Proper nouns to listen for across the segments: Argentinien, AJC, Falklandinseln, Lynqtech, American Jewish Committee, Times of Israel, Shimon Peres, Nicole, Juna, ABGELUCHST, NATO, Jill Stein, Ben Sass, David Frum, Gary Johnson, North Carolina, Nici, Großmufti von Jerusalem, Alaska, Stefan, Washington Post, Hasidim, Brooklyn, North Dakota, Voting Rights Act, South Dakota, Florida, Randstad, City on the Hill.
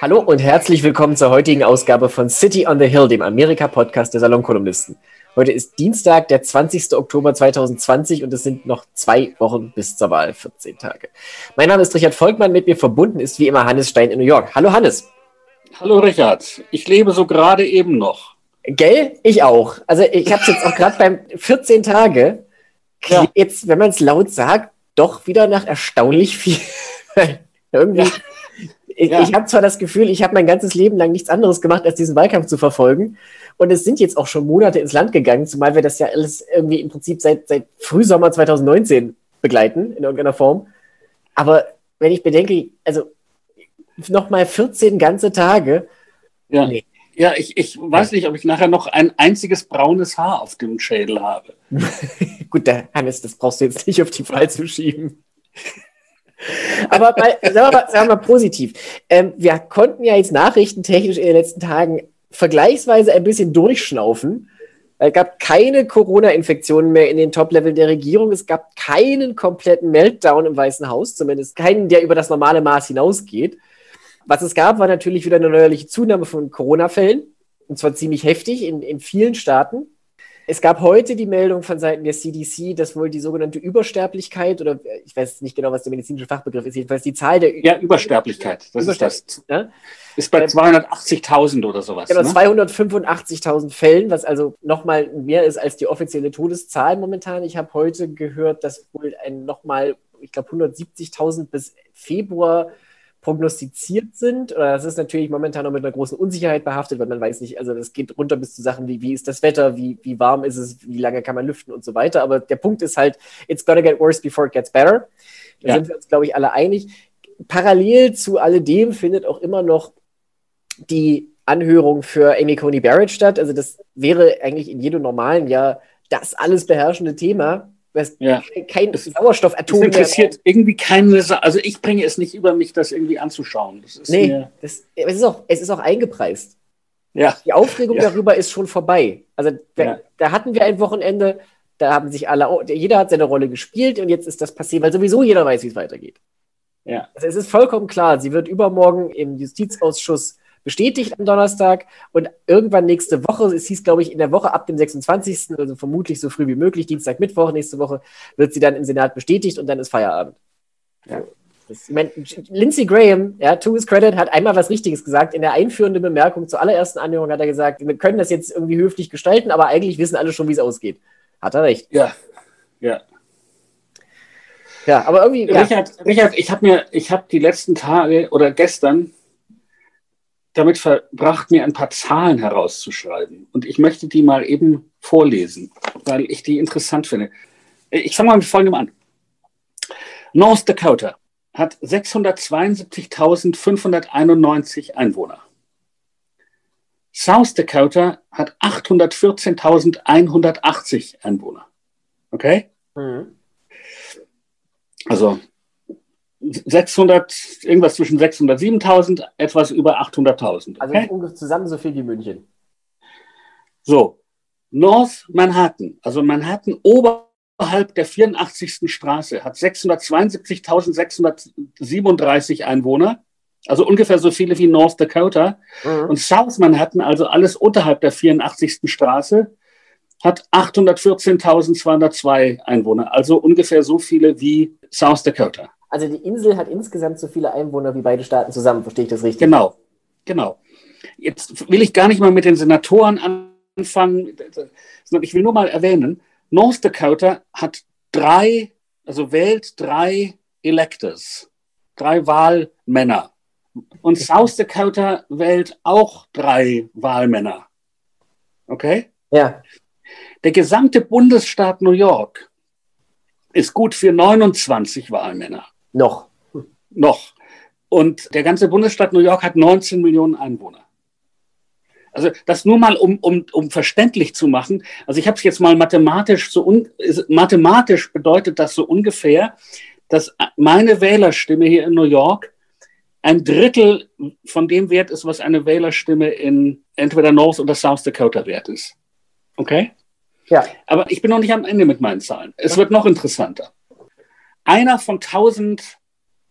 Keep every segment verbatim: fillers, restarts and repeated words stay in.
Hallo und herzlich willkommen zur heutigen Ausgabe von City on the Hill, dem Amerika-Podcast der Salonkolumnisten. Heute ist Dienstag, der zwanzigster Oktober zweitausendzwanzig und es sind noch zwei Wochen bis zur Wahl, vierzehn Tage. Mein Name ist Richard Volkmann, mit mir verbunden ist wie immer Hannes Stein in New York. Hallo Hannes. Hallo Richard, ich lebe so gerade eben noch. Gell? Ich auch. Also ich habe es jetzt auch gerade beim vierzehn Tage, ja. Jetzt, wenn man es laut sagt, doch wieder nach erstaunlich viel. Irgendwie... Ja. Ich, ja. ich habe zwar das Gefühl, ich habe mein ganzes Leben lang nichts anderes gemacht, als diesen Wahlkampf zu verfolgen. Und es sind jetzt auch schon Monate ins Land gegangen, zumal wir das ja alles irgendwie im Prinzip seit, seit Frühsommer zweitausendneunzehn begleiten, in irgendeiner Form. Aber wenn ich bedenke, also nochmal vierzehn ganze Tage. Ja, nee. ja ich, ich weiß nicht, ob ich nachher noch ein einziges braunes Haar auf dem Schädel habe. Gut, der Hannes, das brauchst du jetzt nicht auf die Wahl zu schieben. Aber mal, sagen, wir mal, sagen wir mal positiv. Ähm, wir konnten ja jetzt nachrichtentechnisch in den letzten Tagen vergleichsweise ein bisschen durchschnaufen. Es gab keine Corona-Infektionen mehr in den Top-Leveln der Regierung. Es gab keinen kompletten Meltdown im Weißen Haus, zumindest keinen, der über das normale Maß hinausgeht. Was es gab, war natürlich wieder eine neuerliche Zunahme von Corona-Fällen, und zwar ziemlich heftig in, in vielen Staaten. Es gab heute die Meldung von Seiten der C D C, dass wohl die sogenannte Übersterblichkeit, oder ich weiß nicht genau, was der medizinische Fachbegriff ist, jedenfalls die Zahl der... Ü- ja, Übersterblichkeit, das Übersterblichkeit, ist das. Ne? Ist bei zweihundertachtzigtausend oder sowas. Genau, ne? zweihundertfünfundachtzigtausend Fällen, was also nochmal mehr ist als die offizielle Todeszahl momentan. Ich habe heute gehört, dass wohl ein nochmal, ich glaube, hundertsiebzigtausend bis Februar prognostiziert sind. Oder das ist natürlich momentan noch mit einer großen Unsicherheit behaftet, weil man weiß nicht, also das geht runter bis zu Sachen wie, wie ist das Wetter, wie, wie warm ist es, wie lange kann man lüften und so weiter. Aber der Punkt ist halt, it's gonna get worse before it gets better. Da ja. sind wir uns, glaube ich, alle einig. Parallel zu alledem findet auch immer noch die Anhörung für Amy Coney Barrett statt. Also das wäre eigentlich in jedem normalen Jahr das alles beherrschende Thema. Ja. Kein Sauerstoffatom. Das interessiert irgendwie keine Sache. Also ich bringe es nicht über mich, das irgendwie anzuschauen. Das ist nee, das, es, ist auch, es ist auch eingepreist. Ja. Die Aufregung ja. darüber ist schon vorbei. Also da, ja. da hatten wir ein Wochenende, da haben sich alle, jeder hat seine Rolle gespielt und jetzt ist das passiert, weil sowieso jeder weiß, wie es weitergeht. Ja. Also es ist vollkommen klar, sie wird übermorgen im Justizausschuss bestätigt am Donnerstag und irgendwann nächste Woche, es hieß, glaube ich, in der Woche ab dem sechsundzwanzigsten, also vermutlich so früh wie möglich, Dienstag, Mittwoch, nächste Woche, wird sie dann im Senat bestätigt und dann ist Feierabend. Ja. Das, ich meine, Lindsey Graham, ja, to his credit, hat einmal was Richtiges gesagt. In der einführenden Bemerkung zur allerersten Anhörung hat er gesagt, wir können das jetzt irgendwie höflich gestalten, aber eigentlich wissen alle schon, wie es ausgeht. Hat er recht. Ja, ja. Ja, aber irgendwie... Ja. Richard, Richard, ich habe mir, ich habe die letzten Tage oder gestern damit verbracht, mir ein paar Zahlen herauszuschreiben. Und ich möchte die mal eben vorlesen, weil ich die interessant finde. Ich fange mal mit Folgendem an. North Dakota hat sechshundertzweiundsiebzigtausendfünfhunderteinundneunzig Einwohner. South Dakota hat achthundertvierzehntausendeinhundertachtzig Einwohner. Okay? Mhm. Also... sechshundert, irgendwas zwischen sechshundertsiebentausend, etwas über achthunderttausend. Okay? Also ungefähr zusammen so viel wie München. So, North Manhattan, also Manhattan oberhalb der vierundachtzigsten Straße, hat sechshundertzweiundsiebzigtausendsechshundertsiebenunddreißig Einwohner, also ungefähr so viele wie North Dakota. Mhm. Und South Manhattan, also alles unterhalb der vierundachtzigsten Straße, hat achthundertvierzehntausendzweihundertzwei Einwohner, also ungefähr so viele wie South Dakota. Also die Insel hat insgesamt so viele Einwohner wie beide Staaten zusammen, verstehe ich das richtig? Genau, genau. Jetzt will ich gar nicht mal mit den Senatoren anfangen, sondern ich will nur mal erwähnen, North Dakota hat drei, also wählt drei Electors, drei Wahlmänner. Und South Dakota wählt auch drei Wahlmänner. Okay? Ja. Der gesamte Bundesstaat New York ist gut für neunundzwanzig Wahlmänner. Noch. Noch. Und der ganze Bundesstaat New York hat neunzehn Millionen Einwohner. Also das nur mal, um, um, um verständlich zu machen. Also ich habe es jetzt mal mathematisch, so un- mathematisch bedeutet das so ungefähr, dass meine Wählerstimme hier in New York ein Drittel von dem Wert ist, was eine Wählerstimme in entweder North oder South Dakota wert ist. Okay? Ja. Aber ich bin noch nicht am Ende mit meinen Zahlen. Es wird noch interessanter. Einer von tausend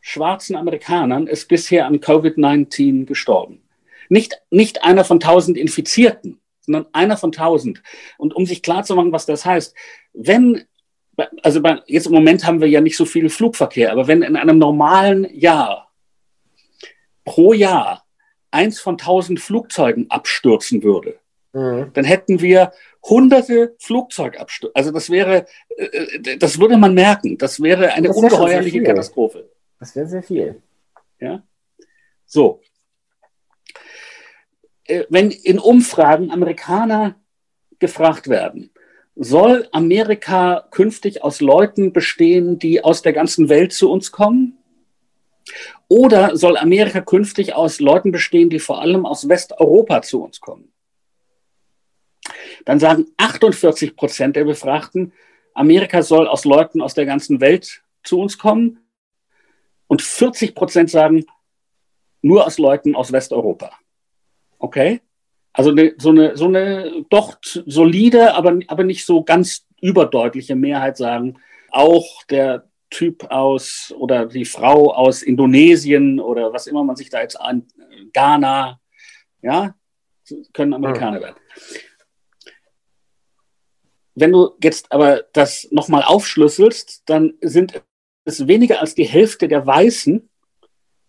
schwarzen Amerikanern ist bisher an Covid neunzehn gestorben. Nicht, nicht einer von tausend Infizierten, sondern einer von tausend. Und um sich klarzumachen, was das heißt, wenn, also bei, jetzt im Moment haben wir ja nicht so viel Flugverkehr, aber wenn in einem normalen Jahr pro Jahr eins von tausend Flugzeugen abstürzen würde, mhm. dann hätten wir hunderte Flugzeugabstürze. Also das wäre, das würde man merken, das wäre eine das ungeheuerliche Katastrophe. Das wäre sehr viel. Ja, so. Wenn in Umfragen Amerikaner gefragt werden, soll Amerika künftig aus Leuten bestehen, die aus der ganzen Welt zu uns kommen? Oder soll Amerika künftig aus Leuten bestehen, die vor allem aus Westeuropa zu uns kommen? Dann sagen achtundvierzig Prozent der Befragten, Amerika soll aus Leuten aus der ganzen Welt zu uns kommen. Und vierzig Prozent sagen, nur aus Leuten aus Westeuropa. Okay? Also ne, so eine so eine doch solide, aber, aber nicht so ganz überdeutliche Mehrheit sagen, auch der Typ aus oder die Frau aus Indonesien oder was immer man sich da jetzt an, Ghana, ja, können Amerikaner werden. Wenn du jetzt aber das nochmal aufschlüsselst, dann sind es weniger als die Hälfte der Weißen,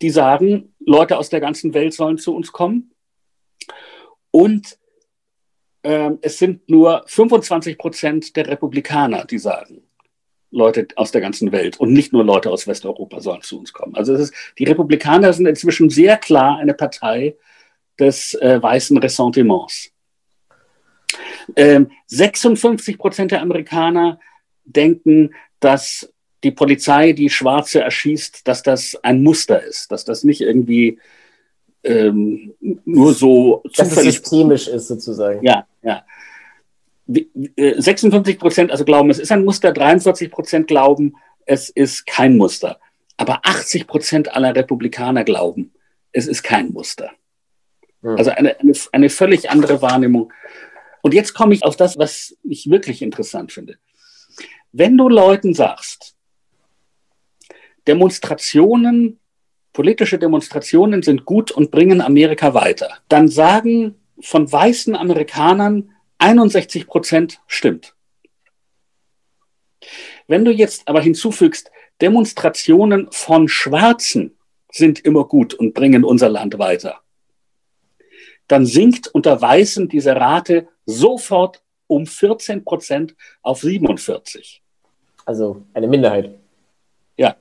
die sagen, Leute aus der ganzen Welt sollen zu uns kommen. Und äh, es sind nur fünfundzwanzig Prozent der Republikaner, die sagen, Leute aus der ganzen Welt und nicht nur Leute aus Westeuropa sollen zu uns kommen. Also es ist, die Republikaner sind inzwischen sehr klar eine Partei des äh, weißen Ressentiments. Ähm, sechsundfünfzig Prozent der Amerikaner denken, dass die Polizei, die Schwarze erschießt, dass das ein Muster ist, dass das nicht irgendwie ähm, nur so zufällig... Dass es systemisch ist sozusagen. Ja, ja. sechsundfünfzig Prozent also glauben, es ist ein Muster, dreiundvierzig Prozent glauben, es ist kein Muster. Aber achtzig Prozent aller Republikaner glauben, es ist kein Muster. Hm. Also eine, eine, eine völlig andere Wahrnehmung. Und jetzt komme ich auf das, was ich wirklich interessant finde. Wenn du Leuten sagst, Demonstrationen, politische Demonstrationen sind gut und bringen Amerika weiter, dann sagen von weißen Amerikanern einundsechzig Prozent stimmt. Wenn du jetzt aber hinzufügst, Demonstrationen von Schwarzen sind immer gut und bringen unser Land weiter, dann sinkt unter Weißen diese Rate sofort um vierzehn Prozent auf siebenundvierzig. Also eine Minderheit. Ja.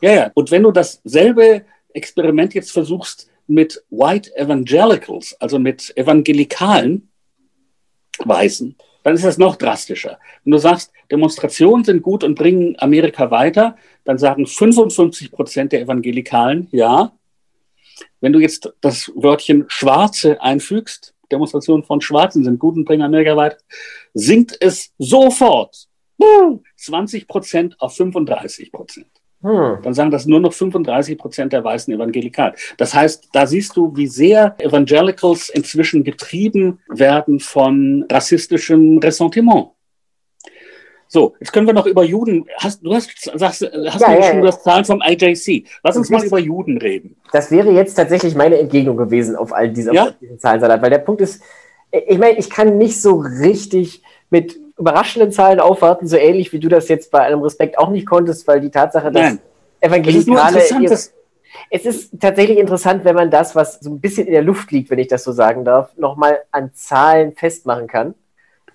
Ja, ja. Und wenn du dasselbe Experiment jetzt versuchst mit White Evangelicals, also mit evangelikalen Weißen, dann ist das noch drastischer. Wenn du sagst, Demonstrationen sind gut und bringen Amerika weiter, dann sagen fünfundfünfzig Prozent der Evangelikalen ja. Wenn du jetzt das Wörtchen Schwarze einfügst, Demonstrationen von Schwarzen sind gut und bringen Amerika weiter, sinkt es sofort zwanzig Prozent auf fünfunddreißig Prozent. Hm. Dann sagen das nur noch fünfunddreißig Prozent der weißen Evangelikalen. Das heißt, da siehst du, wie sehr Evangelicals inzwischen getrieben werden von rassistischem Ressentiment. So, jetzt können wir noch über Juden, hast, du hast, sagst, hast ja, ja, schon ja. das Zahlen vom I J C. Lass uns mal über Juden reden. Das wäre jetzt tatsächlich meine Entgegnung gewesen auf all diese ja? Zahlensalat, weil der Punkt ist, ich meine, ich kann nicht so richtig mit überraschenden Zahlen aufwarten, so ähnlich wie du das jetzt bei allem Respekt auch nicht konntest, weil die Tatsache, dass Evangelikale... Es ist tatsächlich interessant, wenn man das, was so ein bisschen in der Luft liegt, wenn ich das so sagen darf, nochmal an Zahlen festmachen kann.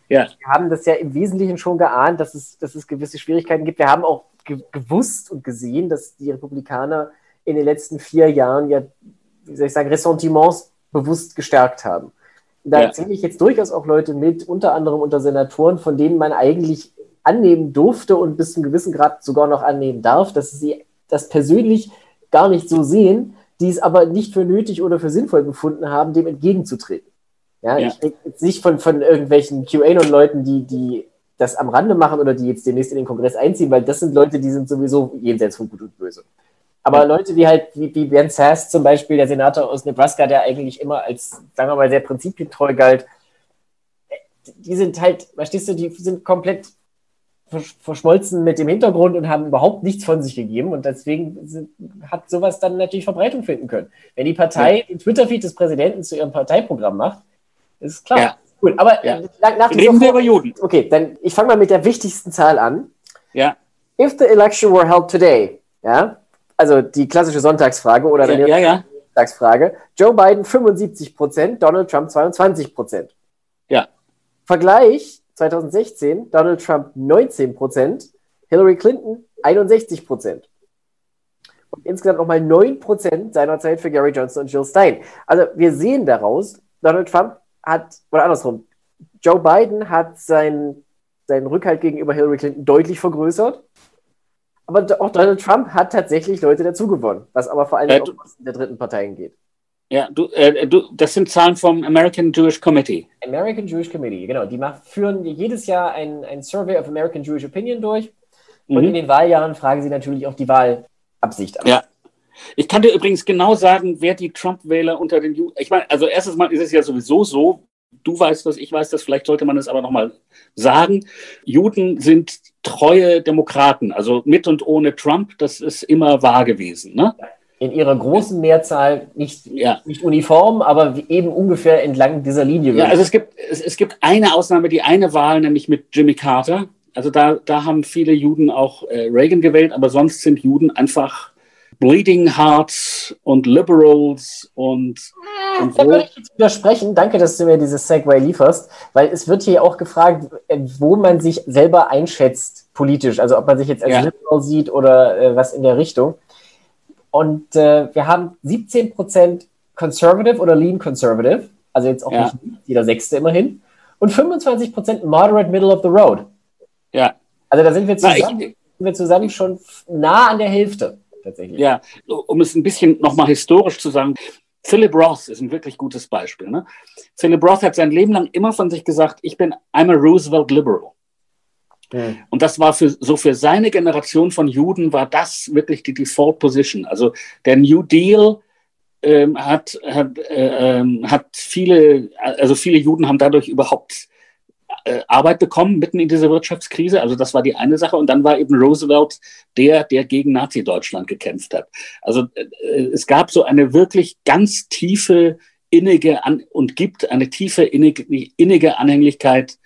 Ja. Wir haben das ja im Wesentlichen schon geahnt, dass es, dass es gewisse Schwierigkeiten gibt. Wir haben auch ge- gewusst und gesehen, dass die Republikaner in den letzten vier Jahren ja, wie soll ich sagen, Ressentiments bewusst gestärkt haben. Und da ja. zähle ich jetzt durchaus auch Leute mit, unter anderem unter Senatoren, von denen man eigentlich annehmen durfte und bis zu einem gewissen Grad sogar noch annehmen darf, dass sie das persönlich gar nicht so sehen, die es aber nicht für nötig oder für sinnvoll gefunden haben, dem entgegenzutreten. Ja, ja. Ich rede jetzt nicht von, von irgendwelchen QAnon-Leuten, die, die das am Rande machen oder die jetzt demnächst in den Kongress einziehen, weil das sind Leute, die sind sowieso jenseits von Gut und Böse. Aber ja. Leute wie halt wie, wie Ben Sass zum Beispiel, der Senator aus Nebraska, der eigentlich immer als, sagen wir mal, sehr prinzipientreu galt, die sind halt, verstehst du, die sind komplett verschmolzen mit dem Hintergrund und haben überhaupt nichts von sich gegeben. Und deswegen hat sowas dann natürlich Verbreitung finden können. Wenn die Partei ja. den Twitter-Feed des Präsidenten zu ihrem Parteiprogramm macht, ist klar. Ja. Cool, aber ja. nach, nach reden wir über Juden. Okay, dann ich fange mal mit der wichtigsten Zahl an. Ja. If the election were held today, ja, also die klassische Sonntagsfrage oder ja, ja, ja. Sonntagsfrage, Joe Biden fünfundsiebzig Prozent, Donald Trump zweiundzwanzig Prozent. Ja. Vergleich zwanzig sechzehn, Donald Trump neunzehn Prozent, Hillary Clinton einundsechzig Prozent. Und insgesamt nochmal neun Prozent seiner Zeit für Gary Johnson und Jill Stein. Also wir sehen daraus, Donald Trump hat, oder andersrum, Joe Biden hat sein, seinen Rückhalt gegenüber Hillary Clinton deutlich vergrößert, aber auch Donald Trump hat tatsächlich Leute dazugewonnen, was aber vor allem äh, um der dritten Parteien geht. Ja, du, äh, du, das sind Zahlen vom American Jewish Committee. American Jewish Committee, genau. Die machen, führen jedes Jahr ein, ein Survey of American Jewish Opinion durch und mhm. in den Wahljahren fragen sie natürlich auch die Wahlabsicht ab. Ja. Ich kann dir übrigens genau sagen, wer die Trump-Wähler unter den Juden... Ich meine, also erstens mal ist es ja sowieso so, du weißt was, ich weiß das, vielleicht sollte man es aber nochmal sagen, Juden sind treue Demokraten, also mit und ohne Trump, das ist immer wahr gewesen. Ne? In ihrer großen Mehrzahl nicht, ja. nicht uniform, aber eben ungefähr entlang dieser Linie. Ja, also es gibt, es, es gibt eine Ausnahme, die eine Wahl, nämlich mit Jimmy Carter. Also da, da haben viele Juden auch äh, Reagan gewählt, aber sonst sind Juden einfach... Bleeding Hearts und Liberals und... und da würde ich jetzt widersprechen. Danke, dass du mir dieses Segway lieferst, weil es wird hier auch gefragt, wo man sich selber einschätzt politisch, also ob man sich jetzt als ja. Liberal sieht oder äh, was in der Richtung. Und äh, wir haben siebzehn Prozent Conservative oder Lean Conservative, also jetzt auch ja. nicht jeder Sechste immerhin, und fünfundzwanzig Prozent Moderate Middle of the Road. Ja. Also da sind wir zusammen, Na, ich, sind wir zusammen schon nah an der Hälfte. Ja, um es ein bisschen nochmal historisch zu sagen, Philip Roth ist ein wirklich gutes Beispiel. Ne? Philip Roth hat sein Leben lang immer von sich gesagt, ich bin I'm a Roosevelt Liberal. Mhm. Und das war für, so für seine Generation von Juden war das wirklich die Default Position. Also der New Deal ähm, hat, hat, äh, ähm, hat viele, also viele Juden haben dadurch überhaupt Arbeit bekommen, mitten in dieser Wirtschaftskrise. Also das war die eine Sache. Und dann war eben Roosevelt der, der gegen Nazi-Deutschland gekämpft hat. Also es gab so eine wirklich ganz tiefe, innige und gibt eine tiefe, innige Anhänglichkeit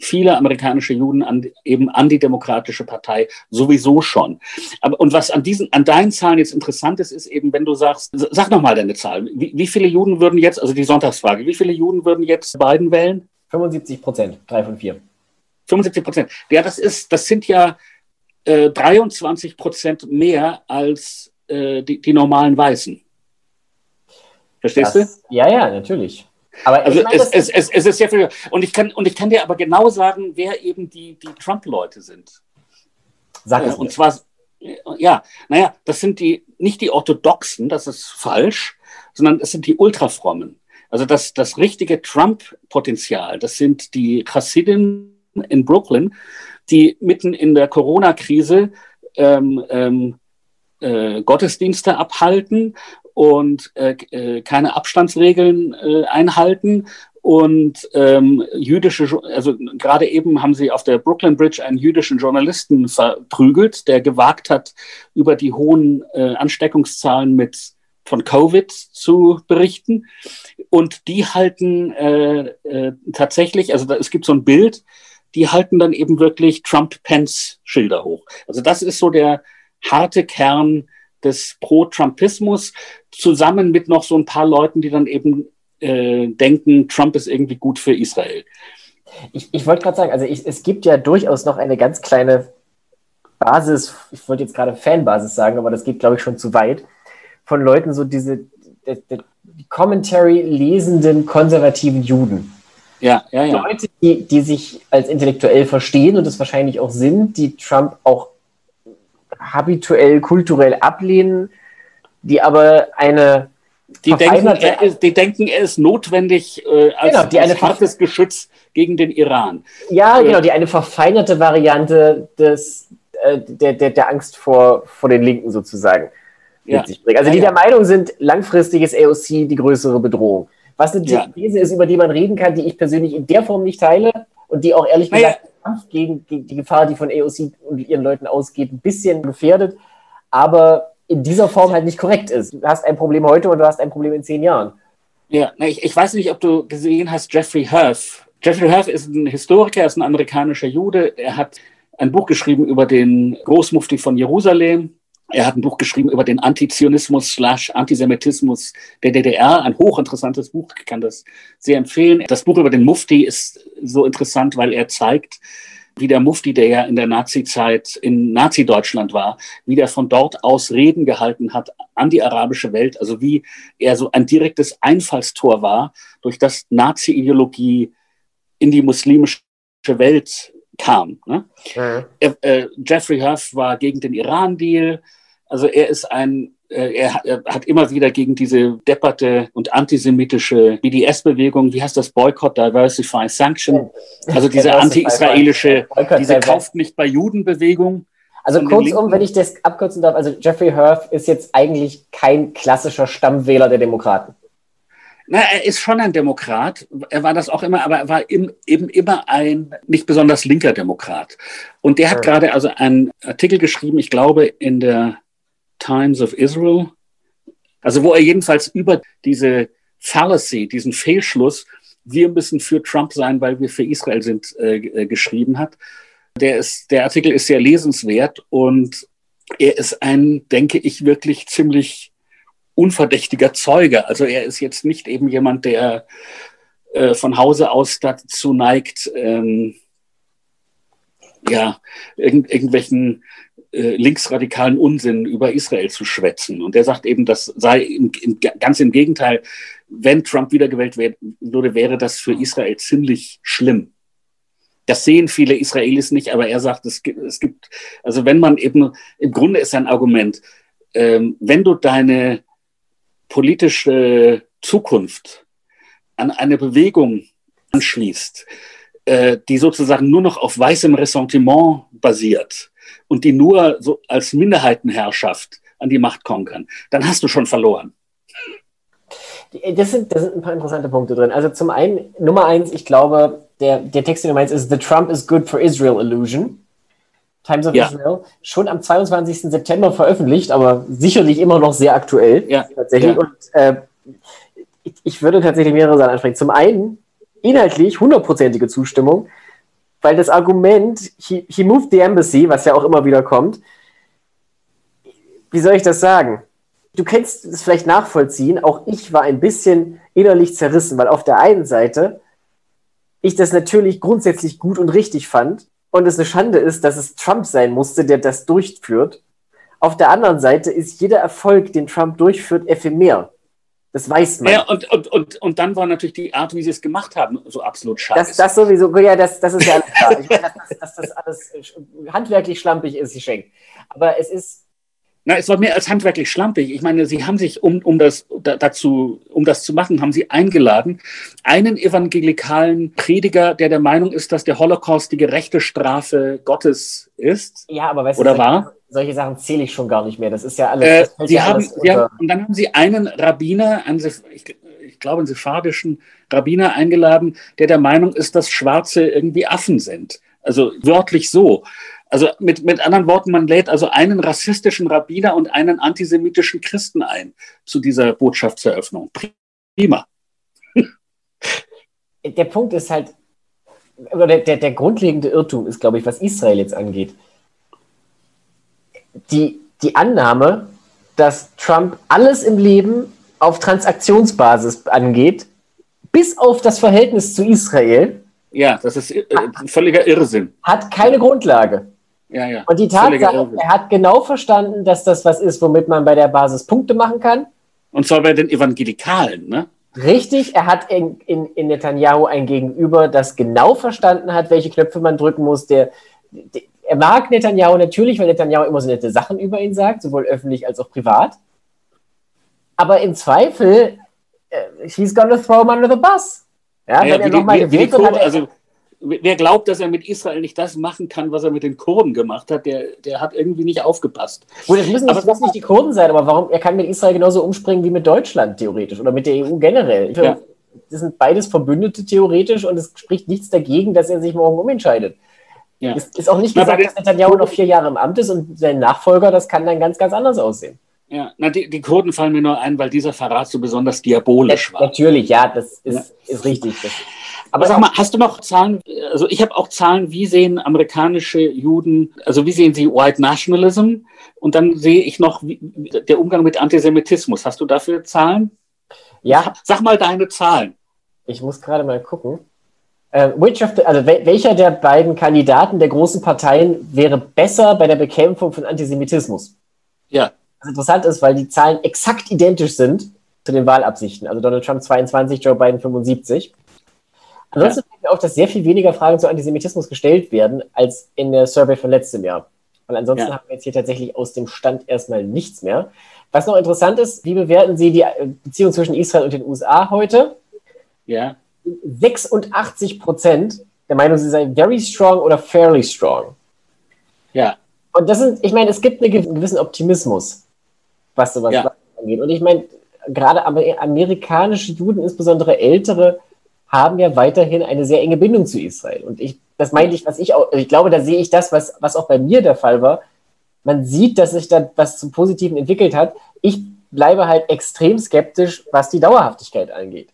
vieler amerikanischer Juden an, eben an die Demokratische Partei sowieso schon. Aber, und was an diesen, an deinen Zahlen jetzt interessant ist, ist eben, wenn du sagst, sag nochmal deine Zahl. Wie, wie viele Juden würden jetzt, also die Sonntagsfrage, wie viele Juden würden jetzt Biden wählen? fünfundsiebzig Prozent, drei von vier. fünfundsiebzig Prozent. Ja, das ist, das sind ja äh, dreiundzwanzig Prozent mehr als äh, die, die normalen Weißen. Verstehst das, du? Ja, ja, natürlich. Aber also ich mein, es, es, es, es ist sehr viel. Und ich kann, und ich kann dir aber genau sagen, wer eben die, die Trump-Leute sind. Sag es. Äh, und zwar, ja, naja, das sind die, nicht die Orthodoxen, das ist falsch, sondern es sind die Ultrafrommen. Also das, das richtige Trump-Potenzial, das sind die Hasidim in Brooklyn, die mitten in der Corona-Krise ähm, ähm, äh, Gottesdienste abhalten und äh, äh, keine Abstandsregeln äh, einhalten und ähm, jüdische, also gerade eben haben sie auf der Brooklyn Bridge einen jüdischen Journalisten verprügelt, der gewagt hat, über die hohen äh, Ansteckungszahlen mit von Covid zu berichten. Und die halten äh, äh, tatsächlich, also da, es gibt so ein Bild, die halten dann eben wirklich Trump-Pence-Schilder hoch. Also das ist so der harte Kern des Pro-Trumpismus, zusammen mit noch so ein paar Leuten, die dann eben äh, denken, Trump ist irgendwie gut für Israel. Ich, ich wollte gerade sagen, also ich, es gibt ja durchaus noch eine ganz kleine Basis, ich wollte jetzt gerade Fanbasis sagen, aber das geht, glaube ich, schon zu weit, von Leuten so diese die, die Commentary lesenden konservativen Juden. Ja, ja, ja. Leute, die, die sich als intellektuell verstehen und es wahrscheinlich auch sind, die Trump auch habituell, kulturell ablehnen, die aber eine Die denken, er ist, die denken, er ist notwendig äh, als, genau, die als eine hartes Ver- Geschütz gegen den Iran. Ja, äh, genau, die eine verfeinerte Variante des, äh, der, der, der Angst vor, vor den Linken sozusagen. Ja. Also die ja, ja. der Meinung sind, langfristig ist A O C die größere Bedrohung. Was eine ja. These ist, über die man reden kann, die ich persönlich in der Form nicht teile und die auch ehrlich gesagt gegen, gegen die Gefahr, die von A O C und ihren Leuten ausgeht, ein bisschen gefährdet, aber in dieser Form halt nicht korrekt ist. Du hast ein Problem heute und du hast ein Problem in zehn Jahren. Ja, ich, ich weiß nicht, ob du gesehen hast, Jeffrey Herf. Jeffrey Herf ist ein Historiker, er ist ein amerikanischer Jude. Er hat ein Buch geschrieben über den Großmufti von Jerusalem. Er hat ein Buch geschrieben über den Antizionismus slash Antisemitismus der D D R. Ein hochinteressantes Buch, ich kann das sehr empfehlen. Das Buch über den Mufti ist so interessant, weil er zeigt, wie der Mufti, der ja in der Nazi-Zeit in Nazi-Deutschland war, wie der von dort aus Reden gehalten hat an die arabische Welt, also wie er so ein direktes Einfallstor war, durch das Nazi-Ideologie in die muslimische Welt kam. Ne? Mhm. Er, äh, Jeffrey Herf war gegen den Iran-Deal, also er ist ein Er hat immer wieder gegen diese depperte und antisemitische B D S-Bewegung, wie heißt das, Boycott, Diversify, Sanction, also diese anti-israelische, diese Kauft-nicht-bei-Juden-Bewegung. Also kurzum, wenn ich das abkürzen darf, also Jeffrey Herf ist jetzt eigentlich kein klassischer Stammwähler der Demokraten. Na, er ist schon ein Demokrat, er war das auch immer, aber er war im, eben immer ein nicht besonders linker Demokrat. Und der hat ja. gerade also einen Artikel geschrieben, ich glaube, in der Times of Israel, also wo er jedenfalls über diese Fallacy, diesen Fehlschluss, wir müssen für Trump sein, weil wir für Israel sind, äh, geschrieben hat. Der, ist, der Artikel ist sehr lesenswert und er ist ein, denke ich, wirklich ziemlich unverdächtiger Zeuge. Also er ist jetzt nicht eben jemand, der äh, von Hause aus dazu neigt, ähm, ja, irgend, irgendwelchen linksradikalen Unsinn über Israel zu schwätzen. Und er sagt eben, das sei im, im, ganz im Gegenteil, wenn Trump wiedergewählt werden würde, wäre das für Israel ziemlich schlimm. Das sehen viele Israelis nicht, aber er sagt, es gibt, es gibt also wenn man eben, im Grunde ist sein Argument, ähm, wenn du deine politische Zukunft an eine Bewegung anschließt, äh, die sozusagen nur noch auf weißem Ressentiment basiert, und die nur so als Minderheitenherrschaft an die Macht kommen kann, dann hast du schon verloren. Das sind, das sind ein paar interessante Punkte drin. Also zum einen, Nummer eins, ich glaube, der, der Text, den du meinst, ist The Trump is good for Israel Illusion. Times of ja. Israel. Schon am zweiundzwanzigsten September veröffentlicht, aber sicherlich immer noch sehr aktuell. Ja. Tatsächlich. Ja. Und äh, ich, ich würde tatsächlich mehrere Sachen ansprechen. Zum einen, inhaltlich hundertprozentige Zustimmung, weil das Argument, he, he moved the embassy, was ja auch immer wieder kommt, wie soll ich das sagen? Du kannst es vielleicht nachvollziehen, auch ich war ein bisschen innerlich zerrissen, weil auf der einen Seite ich das natürlich grundsätzlich gut und richtig fand und es eine Schande ist, dass es Trump sein musste, der das durchführt. Auf der anderen Seite ist jeder Erfolg, den Trump durchführt, ephemer. Das weiß man. Ja, und, und, und, und dann war natürlich die Art, wie sie es gemacht haben, so absolut scheiße. Das, das sowieso, ja, das, das ist ja alles klar. Ich meine, dass, dass das alles handwerklich schlampig ist, sie schenkt. Aber es ist... Na, es war mehr als handwerklich schlampig. Ich meine, sie haben sich, um, um, das, dazu, um das zu machen, haben sie eingeladen, einen evangelikalen Prediger, der der Meinung ist, dass der Holocaust die gerechte Strafe Gottes ist. Ja, aber weißt du... Oder war... Solche Sachen zähle ich schon gar nicht mehr. Das ist ja alles. Äh, sie haben, alles sie haben, und dann haben sie einen Rabbiner, einen, ich, ich glaube einen sephardischen Rabbiner eingeladen, der der Meinung ist, dass Schwarze irgendwie Affen sind. Also wörtlich so. Also mit, mit anderen Worten, man lädt also einen rassistischen Rabbiner und einen antisemitischen Christen ein zu dieser Botschaftseröffnung. Prima. Der Punkt ist halt, oder der, der, der grundlegende Irrtum ist, glaube ich, was Israel jetzt angeht. Die, die Annahme, dass Trump alles im Leben auf Transaktionsbasis angeht, bis auf das Verhältnis zu Israel. Ja, das ist äh, völliger Irrsinn. Hat keine Grundlage. Ja, ja. Und die Tatsache, er hat genau verstanden, dass das was ist, womit man bei der Basis Punkte machen kann. Und zwar bei den Evangelikalen, ne? Richtig, er hat in, in, in Netanyahu ein Gegenüber, das genau verstanden hat, welche Knöpfe man drücken muss, der... der Er mag Netanyahu natürlich, weil Netanyahu immer so nette Sachen über ihn sagt, sowohl öffentlich als auch privat. Aber im Zweifel, uh, he's gonna throw him under the bus. Ja, ja, wenn er nochmal gewählt wird, hat er... Also, wer glaubt, dass er mit Israel nicht das machen kann, was er mit den Kurden gemacht hat, der, der hat irgendwie nicht aufgepasst. Gut, das müssen nicht, aber, das nicht die Kurden sein, aber warum? Er kann mit Israel genauso umspringen wie mit Deutschland theoretisch oder mit der E U generell. Ja. Das sind beides Verbündete theoretisch und es spricht nichts dagegen, dass er sich morgen umentscheidet. Ja. Ist, ist auch nicht gesagt, na, dass Netanyahu noch vier Jahre im Amt ist und sein Nachfolger, das kann dann ganz, ganz anders aussehen. Ja, na, die, die Kurden fallen mir nur ein, weil dieser Verrat so besonders diabolisch war. Natürlich, ja, das ist, ja. ist richtig. Das, aber, aber sag mal, hast du noch Zahlen, also ich habe auch Zahlen, wie sehen amerikanische Juden, also wie sehen sie White Nationalism? Und dann sehe ich noch wie, der Umgang mit Antisemitismus. Hast du dafür Zahlen? Ja. Sag mal deine Zahlen. Ich muss gerade mal gucken. Uh, which of the, also wel, welcher der beiden Kandidaten der großen Parteien wäre besser bei der Bekämpfung von Antisemitismus? Ja. Was interessant ist, weil die Zahlen exakt identisch sind zu den Wahlabsichten. Also Donald Trump zweiundzwanzig, Joe Biden fünfundsiebzig. Ansonsten fällt mir auf, dass sehr viel weniger Fragen zu Antisemitismus gestellt werden, als in der Survey von letztem Jahr. Und ansonsten ja. haben wir jetzt hier tatsächlich aus dem Stand erstmal nichts mehr. Was noch interessant ist, wie bewerten Sie die Beziehung zwischen Israel und den U S A heute? Ja. sechsundachtzig Prozent der Meinung, sie seien very strong oder fairly strong. Ja. Und das sind, ich meine, es gibt einen gewissen Optimismus, was sowas ja. angeht. Und ich meine, gerade amerikanische Juden, insbesondere Ältere, haben ja weiterhin eine sehr enge Bindung zu Israel. Und ich, das meinte ich, was ich auch, ich glaube, da sehe ich das, was, was auch bei mir der Fall war. Man sieht, dass sich da was zum Positiven entwickelt hat. Ich bleibe halt extrem skeptisch, was die Dauerhaftigkeit angeht.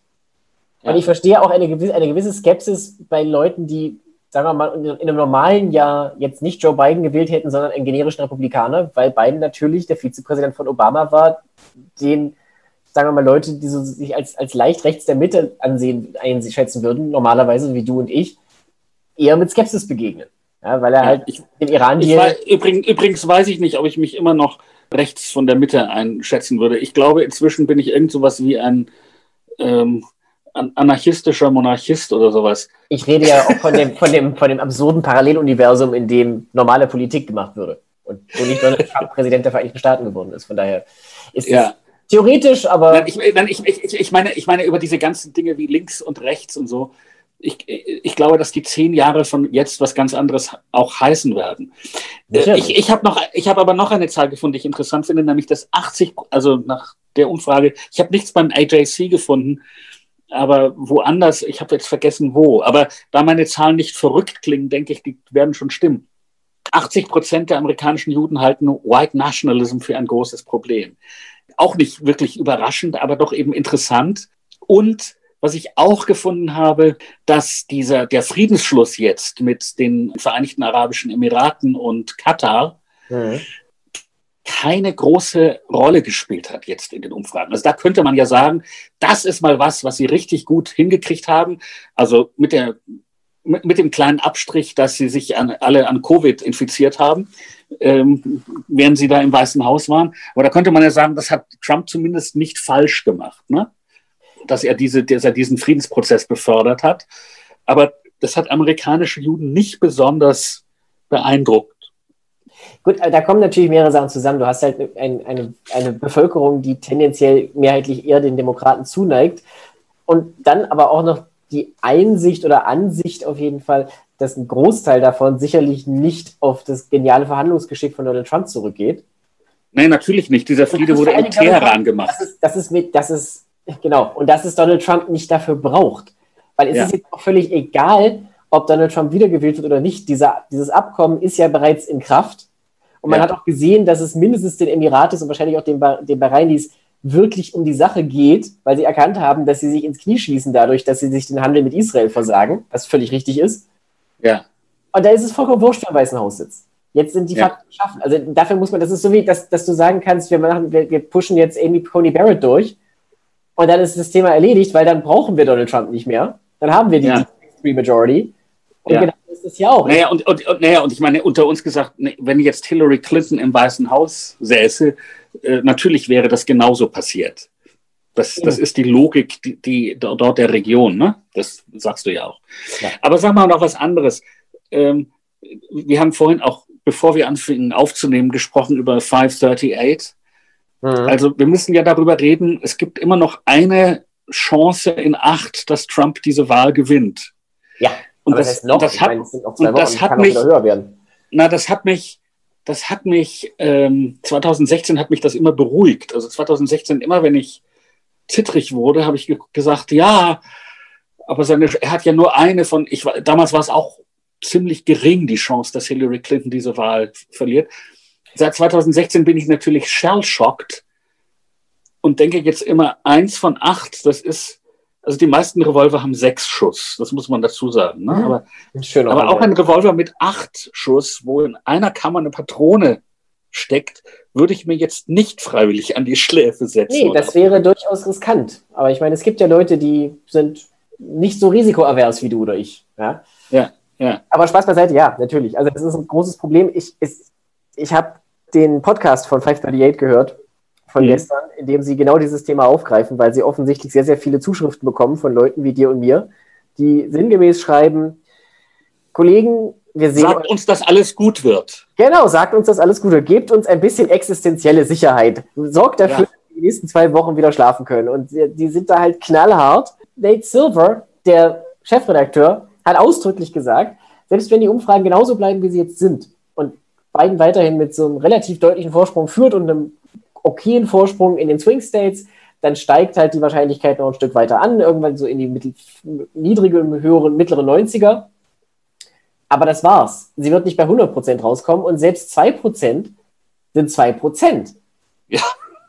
Ja. Und ich verstehe auch eine gewisse, eine gewisse Skepsis bei Leuten, die, sagen wir mal, in einem normalen Jahr jetzt nicht Joe Biden gewählt hätten, sondern einen generischen Republikaner, weil Biden natürlich der Vizepräsident von Obama war, den, sagen wir mal, Leute, die so sich als, als leicht rechts der Mitte ansehen, einschätzen würden, normalerweise, wie du und ich, eher mit Skepsis begegnen. Ja, weil er ja, halt ich, den Iran ich war, übrigens, übrigens weiß ich nicht, ob ich mich immer noch rechts von der Mitte einschätzen würde. Ich glaube, inzwischen bin ich irgend sowas wie ein ähm, anarchistischer Monarchist oder sowas. Ich rede ja auch von dem, von dem, von dem absurden Paralleluniversum, in dem normale Politik gemacht würde und wo nicht Donald Trump Präsident der Vereinigten Staaten geworden ist. Von daher ist ja. es theoretisch, aber... Nein, ich, nein, ich, ich, ich, meine, ich meine über diese ganzen Dinge wie links und rechts und so. Ich, ich glaube, dass die zehn Jahre von jetzt was ganz anderes auch heißen werden. Ja. Ich, ich habe hab aber noch eine Zahl gefunden, die ich interessant finde, nämlich dass achtzig, also nach der Umfrage, ich habe nichts beim A J C gefunden, aber woanders, ich habe jetzt vergessen wo, aber da meine Zahlen nicht verrückt klingen, denke ich, die werden schon stimmen. achtzig Prozent der amerikanischen Juden halten White Nationalism für ein großes Problem. Auch nicht wirklich überraschend, aber doch eben interessant. Und was ich auch gefunden habe, dass dieser, der Friedensschluss jetzt mit den Vereinigten Arabischen Emiraten und Katar mhm. keine große Rolle gespielt hat jetzt in den Umfragen. Also da könnte man ja sagen, das ist mal was, was sie richtig gut hingekriegt haben. Also mit der, mit, mit dem kleinen Abstrich, dass sie sich an, alle an Covid infiziert haben, ähm, während sie da im Weißen Haus waren. Aber da könnte man ja sagen, das hat Trump zumindest nicht falsch gemacht, ne? Dass er diese, dass er diesen Friedensprozess befördert hat. Aber das hat amerikanische Juden nicht besonders beeindruckt. Gut, da kommen natürlich mehrere Sachen zusammen. Du hast halt ein, eine, eine Bevölkerung, die tendenziell mehrheitlich eher den Demokraten zuneigt. Und dann aber auch noch die Einsicht oder Ansicht auf jeden Fall, dass ein Großteil davon sicherlich nicht auf das geniale Verhandlungsgeschick von Donald Trump zurückgeht. Nein, natürlich nicht. Dieser Friede wurde in Teheran gemacht. Das ist, das ist mit, das ist, genau. Und dass es Donald Trump nicht dafür braucht. Weil es ja. ist jetzt auch völlig egal, ob Donald Trump wiedergewählt wird oder nicht. Dieser, dieses Abkommen ist ja bereits in Kraft. Und man ja. hat auch gesehen, dass es mindestens den Emirates und wahrscheinlich auch den, ba- den Bahrainis wirklich um die Sache geht, weil sie erkannt haben, dass sie sich ins Knie schießen dadurch, dass sie sich den Handel mit Israel versagen, was völlig richtig ist. Ja. Und da ist es vollkommen wurscht, wer im Weißen Haus sitzt. Jetzt sind die ja. Fakten geschaffen. Also dafür muss man, das ist so wie, dass, dass du sagen kannst, wir, machen, wir, wir pushen jetzt Amy Coney Barrett durch und dann ist das Thema erledigt, weil dann brauchen wir Donald Trump nicht mehr. Dann haben wir die ja. Extreme Majority. Und ja. genau das ist ja auch. Naja und, und, und, naja, und ich meine, unter uns gesagt, wenn jetzt Hillary Clinton im Weißen Haus säße, äh, natürlich wäre das genauso passiert. Das, ja. das ist die Logik die, die dort der Region, ne? Das sagst du ja auch. Ja. Aber sag mal noch was anderes. Ähm, wir haben vorhin auch, bevor wir anfingen aufzunehmen, gesprochen über fünf drei acht. Mhm. Also wir müssen ja darüber reden, es gibt immer noch eine Chance in acht, dass Trump diese Wahl gewinnt. Ja. Und aber das, das, heißt noch, das hat, meine, und das hat mich, na, das hat mich, das hat mich, ähm, zwanzig sechzehn hat mich das immer beruhigt. Also zwanzig sechzehn, immer wenn ich zittrig wurde, habe ich ge- gesagt, ja, aber seine, er hat ja nur eine von, ich, damals war es auch ziemlich gering, die Chance, dass Hillary Clinton diese Wahl verliert. Seit zweitausendsechzehn bin ich natürlich shell-shocked und denke jetzt immer, eins von acht, das ist, also die meisten Revolver haben sechs Schuss, das muss man dazu sagen. Ne? Mhm. Aber, Schön aber auch ein Revolver mit acht Schuss, wo in einer Kammer eine Patrone steckt, würde ich mir jetzt nicht freiwillig an die Schläfe setzen. Nee, das wäre durchaus riskant. Aber ich meine, es gibt ja Leute, die sind nicht so risikoavers wie du oder ich. Ja, ja. ja. Aber Spaß beiseite, ja, natürlich. Also das ist ein großes Problem. Ich, ist, ich habe den Podcast von fünf drei acht gehört, von mhm. gestern, in dem sie genau dieses Thema aufgreifen, weil sie offensichtlich sehr, sehr viele Zuschriften bekommen von Leuten wie dir und mir, die sinngemäß schreiben, Kollegen, wir sehen sagt euch, uns, dass alles gut wird. Genau, sagt uns, dass alles gut wird. Gebt uns ein bisschen existenzielle Sicherheit. Sorgt dafür, ja. dass wir die nächsten zwei Wochen wieder schlafen können. Und die, die sind da halt knallhart. Nate Silver, der Chefredakteur, hat ausdrücklich gesagt, selbst wenn die Umfragen genauso bleiben, wie sie jetzt sind und Biden weiterhin mit so einem relativ deutlichen Vorsprung führt und einem okayen Vorsprung in den Swing States, dann steigt halt die Wahrscheinlichkeit noch ein Stück weiter an, irgendwann so in die mittel, niedrigen, höheren, mittleren neunziger. Aber das war's. Sie wird nicht bei hundert Prozent rauskommen und selbst zwei Prozent sind zwei Prozent. Ja.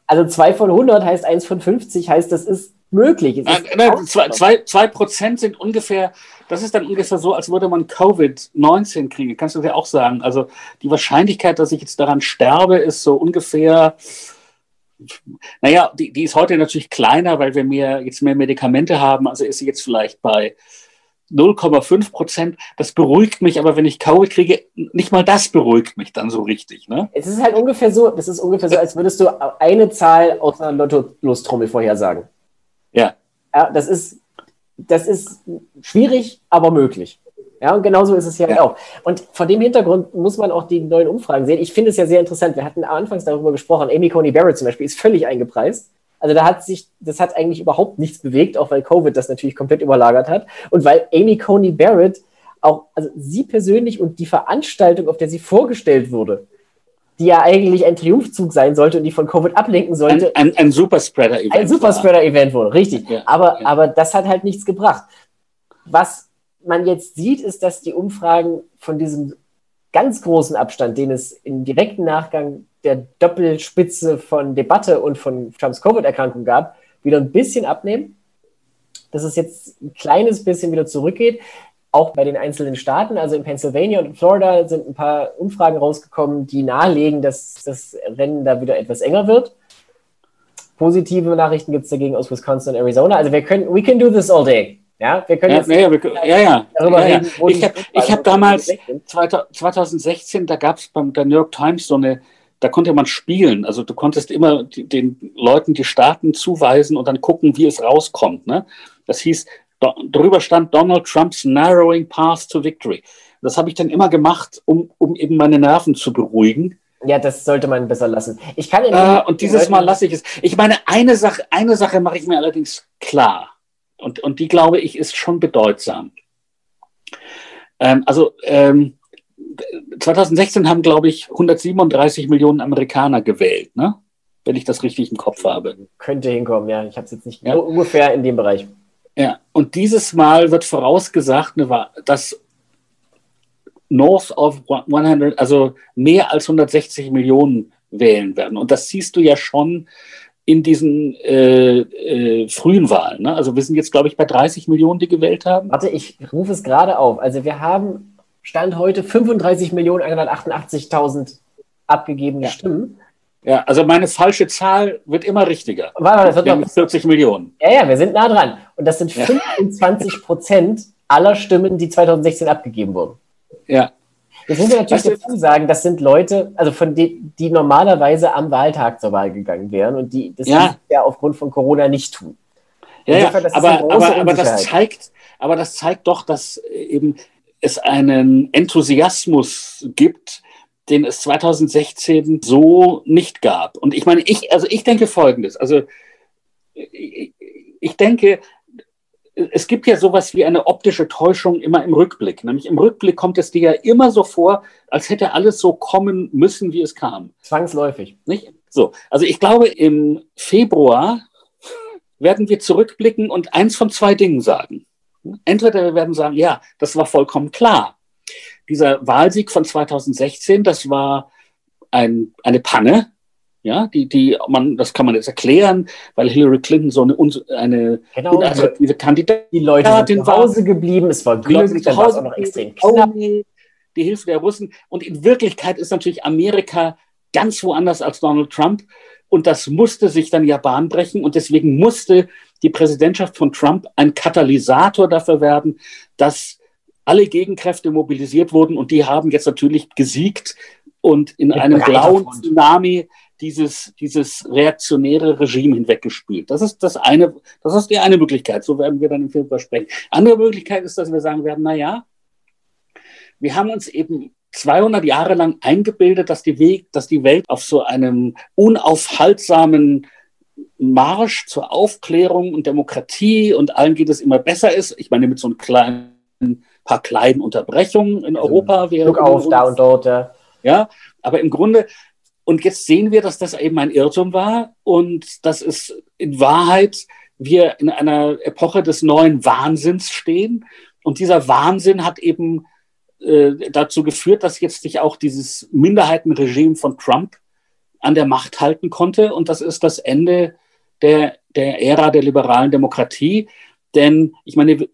Also zwei von hundert heißt eins von fünfzig, heißt, das ist möglich. Es ist nein, nein, zwei, zwei, zwei Prozent sind ungefähr, das ist dann ungefähr so, als würde man Covid neunzehn kriegen. Kannst du das ja auch sagen. Also die Wahrscheinlichkeit, dass ich jetzt daran sterbe, ist so ungefähr, naja, die, die ist heute natürlich kleiner, weil wir mehr, jetzt mehr Medikamente haben. Also ist sie jetzt vielleicht bei null Komma fünf Prozent, das beruhigt mich, aber wenn ich Covid kriege, nicht mal das beruhigt mich dann so richtig. Ne? Es ist halt ungefähr so, das ist ungefähr so, als würdest du eine Zahl aus einer Lotto-Lostrommel vorhersagen. Ja. ja das, ist, das ist schwierig, aber möglich. Ja, und genauso ist es hier ja. auch. Und vor dem Hintergrund muss man auch die neuen Umfragen sehen. Ich finde es ja sehr interessant, wir hatten anfangs darüber gesprochen, Amy Coney Barrett zum Beispiel ist völlig eingepreist. Also da hat sich, das hat eigentlich überhaupt nichts bewegt, auch weil Covid das natürlich komplett überlagert hat. Und weil Amy Coney Barrett auch, also sie persönlich und die Veranstaltung, auf der sie vorgestellt wurde, die ja eigentlich ein Triumphzug sein sollte und die von Covid ablenken sollte. Ein, ein, ein Superspreader-Event. Ein Superspreader-Event wurde, richtig. Ja, aber, ja. aber das hat halt nichts gebracht. Was man jetzt sieht, ist, dass die Umfragen von diesem ganz großen Abstand, den es im direkten Nachgang der Doppelspitze von Debatte und von Trumps Covid-Erkrankung gab, wieder ein bisschen abnehmen, dass es jetzt ein kleines bisschen wieder zurückgeht, auch bei den einzelnen Staaten, also in Pennsylvania und in Florida sind ein paar Umfragen rausgekommen, die nahelegen, dass das Rennen da wieder etwas enger wird. Positive Nachrichten gibt es dagegen aus Wisconsin und Arizona, also wir können, we can do this all day. Ja, wir können ja, jetzt ja, wir, ja, ja, darüber ja, ja. reden. Ich habe also hab damals, zweitausendsechzehn, da gab es beim der New York Times so eine, da konnte man spielen. Also du konntest immer die, den Leuten die Staaten zuweisen und dann gucken, wie es rauskommt. Ne? Das hieß, do, drüber stand Donald Trumps Narrowing Path to Victory. Das habe ich dann immer gemacht, um, um eben meine Nerven zu beruhigen. Ja, das sollte man besser lassen. Ich kann ja äh, und dieses Mal lasse ich es. Ich meine, eine Sache, eine Sache mache ich mir allerdings klar. Und, und die, glaube ich, ist schon bedeutsam. Ähm, also ähm, zweitausendsechzehn haben, glaube ich, hundertsiebenunddreißig Millionen Amerikaner gewählt, ne? Wenn ich das richtig im Kopf habe. Könnte hinkommen, ja. Ich habe es jetzt nicht ja. so ungefähr in dem Bereich. Ja, und dieses Mal wird vorausgesagt, ne, dass north of hundert, also mehr als hundertsechzig Millionen wählen werden. Und das siehst du ja schon in diesen äh, äh, frühen Wahlen. Ne? Also wir sind jetzt, glaube ich, bei dreißig Millionen, die gewählt haben. Warte, ich rufe es gerade auf. Also wir haben Stand heute fünfunddreißig Millionen einhundertachtundachtzigtausend abgegegebene ja. Stimmen. Ja, also meine falsche Zahl wird immer richtiger. Warte, das wird noch vierzig Millionen. Ja, ja, wir sind nah dran. Und das sind ja. fünfundzwanzig Prozent aller Stimmen, die zweitausendsechzehn abgegeben wurden. Ja. Jetzt muss man natürlich dazu sagen, das sind Leute, also von denen, die normalerweise am Wahltag zur Wahl gegangen wären und die das ja, ja aufgrund von Corona nicht tun. Ja, ja, das aber, aber, aber, das zeigt, aber das zeigt doch, dass eben es einen Enthusiasmus gibt, den es zweitausendsechzehn so nicht gab. Und ich meine, ich, also ich denke Folgendes, also ich, ich denke, es gibt ja sowas wie eine optische Täuschung immer im Rückblick. Nämlich im Rückblick kommt es dir ja immer so vor, als hätte alles so kommen müssen, wie es kam. Zwangsläufig. Nicht? So. Also ich glaube, im Februar werden wir zurückblicken und eins von zwei Dingen sagen. Entweder wir werden sagen, ja, das war vollkommen klar. dieser Wahlsieg von zweitausendsechzehn, das war ein, eine Panne. Ja, die, die, man, das kann man jetzt erklären, weil Hillary Clinton so eine, eine genau, unattraktive Kandidatin die Leute sind zu Hause war, geblieben, es war glücklich, dann war es auch noch extrem knapp. Die Hilfe der Russen. Und in Wirklichkeit ist natürlich Amerika ganz woanders als Donald Trump. Und das musste sich dann ja Bahn brechen. Und deswegen musste die Präsidentschaft von Trump ein Katalysator dafür werden, dass alle Gegenkräfte mobilisiert wurden. Und die haben jetzt natürlich gesiegt und in Mit einem blauen Tsunami dieses, dieses reaktionäre Regime hinweggespült. Das ist das eine, das ist die eine Möglichkeit. So werden wir dann im Film sprechen. Andere Möglichkeit ist, dass wir sagen werden, na ja, wir haben uns eben zweihundert Jahre lang eingebildet, dass die Weg, dass die Welt auf so einem unaufhaltsamen Marsch zur Aufklärung und Demokratie und allen geht es immer besser ist. Ich meine, mit so einem kleinen, ein paar kleinen Unterbrechungen in also Europa. Glück auf, uns, da und dort, ja. Ja, aber im Grunde, und jetzt sehen wir, dass das eben ein Irrtum war und dass es in Wahrheit wir in einer Epoche des neuen Wahnsinns stehen. Und dieser Wahnsinn hat eben äh, dazu geführt, dass jetzt sich auch dieses Minderheitenregime von Trump an der Macht halten konnte. Und das ist das Ende der, der Ära der liberalen Demokratie. Denn ich meine,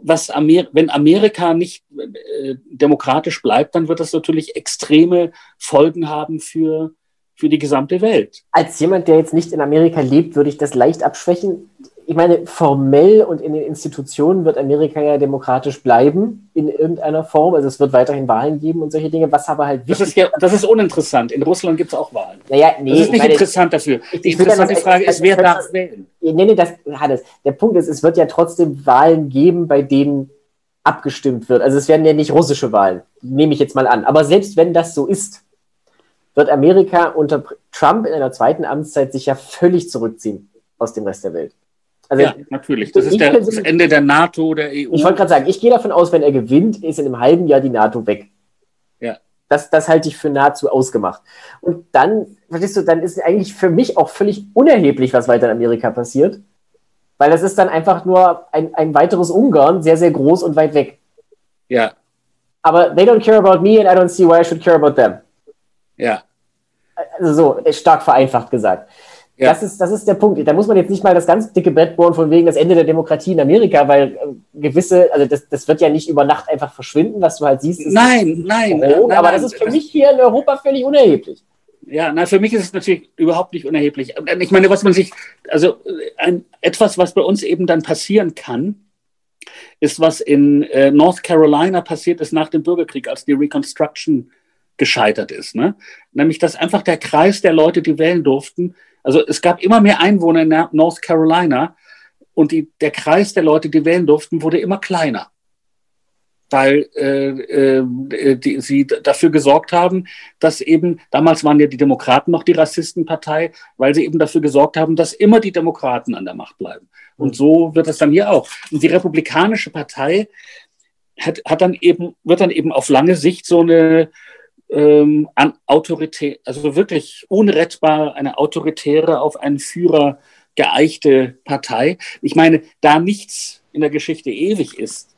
was Amer- wenn Amerika nicht äh, demokratisch bleibt, dann wird das natürlich extreme Folgen haben für, für die gesamte Welt. Als jemand, der jetzt nicht in Amerika lebt, würde ich das leicht abschwächen. Ich meine, formell und in den Institutionen wird Amerika ja demokratisch bleiben, in irgendeiner Form. Also es wird weiterhin Wahlen geben und solche Dinge, was aber halt wichtig das ist. Ja, das ist uninteressant. In Russland gibt es auch Wahlen. Naja, nee, das ist nicht meine, interessant dafür. Die interessante das, Frage ich, ist, wer darf das, wählen? Nee, nee, das hat es. Der Punkt ist, es wird ja trotzdem Wahlen geben, bei denen abgestimmt wird. Also es werden ja nicht russische Wahlen, nehme ich jetzt mal an. Aber selbst wenn das so ist, wird Amerika unter Trump in einer zweiten Amtszeit sich ja völlig zurückziehen aus dem Rest der Welt. Also ja, natürlich. Das ist der, das Ende der NATO, der E U. Ich wollte gerade sagen, ich gehe davon aus, wenn er gewinnt, ist in einem halben Jahr die NATO weg. Ja. Das, das halte ich für nahezu ausgemacht. Und dann, verstehst du, dann ist eigentlich für mich auch völlig unerheblich, was weiter in Amerika passiert. Weil das ist dann einfach nur ein, ein weiteres Ungarn, sehr, sehr groß und weit weg. Ja. Aber they don't care about me and I don't see why I should care about them. Ja. Also so, stark vereinfacht gesagt. Ja. Das ist, das ist der Punkt. Da muss man jetzt nicht mal das ganz dicke Brett bohren von wegen das Ende der Demokratie in Amerika, weil gewisse, also das, das wird ja nicht über Nacht einfach verschwinden, was du halt siehst. Ist nein, nein, nein. Aber nein, das ist für das mich hier in Europa völlig unerheblich. Ja, na, für mich ist es natürlich überhaupt nicht unerheblich. Ich meine, was man sich, also ein, etwas, was bei uns eben dann passieren kann, ist, was in äh, North Carolina passiert ist nach dem Bürgerkrieg, als die Reconstruction gescheitert ist. Ne? Nämlich, dass einfach der Kreis der Leute, die wählen durften, also es gab immer mehr Einwohner in North Carolina und die, der Kreis der Leute, die wählen durften, wurde immer kleiner, weil äh, äh, die, sie dafür gesorgt haben, dass eben, damals waren ja die Demokraten noch die Rassistenpartei, weil sie eben dafür gesorgt haben, dass immer die Demokraten an der Macht bleiben. Und so wird es dann hier auch. Und die Republikanische Partei hat, hat dann eben, wird dann eben auf lange Sicht so eine an Autorität, also wirklich unrettbar eine autoritäre, auf einen Führer geeichte Partei. Ich meine, da nichts in der Geschichte ewig ist,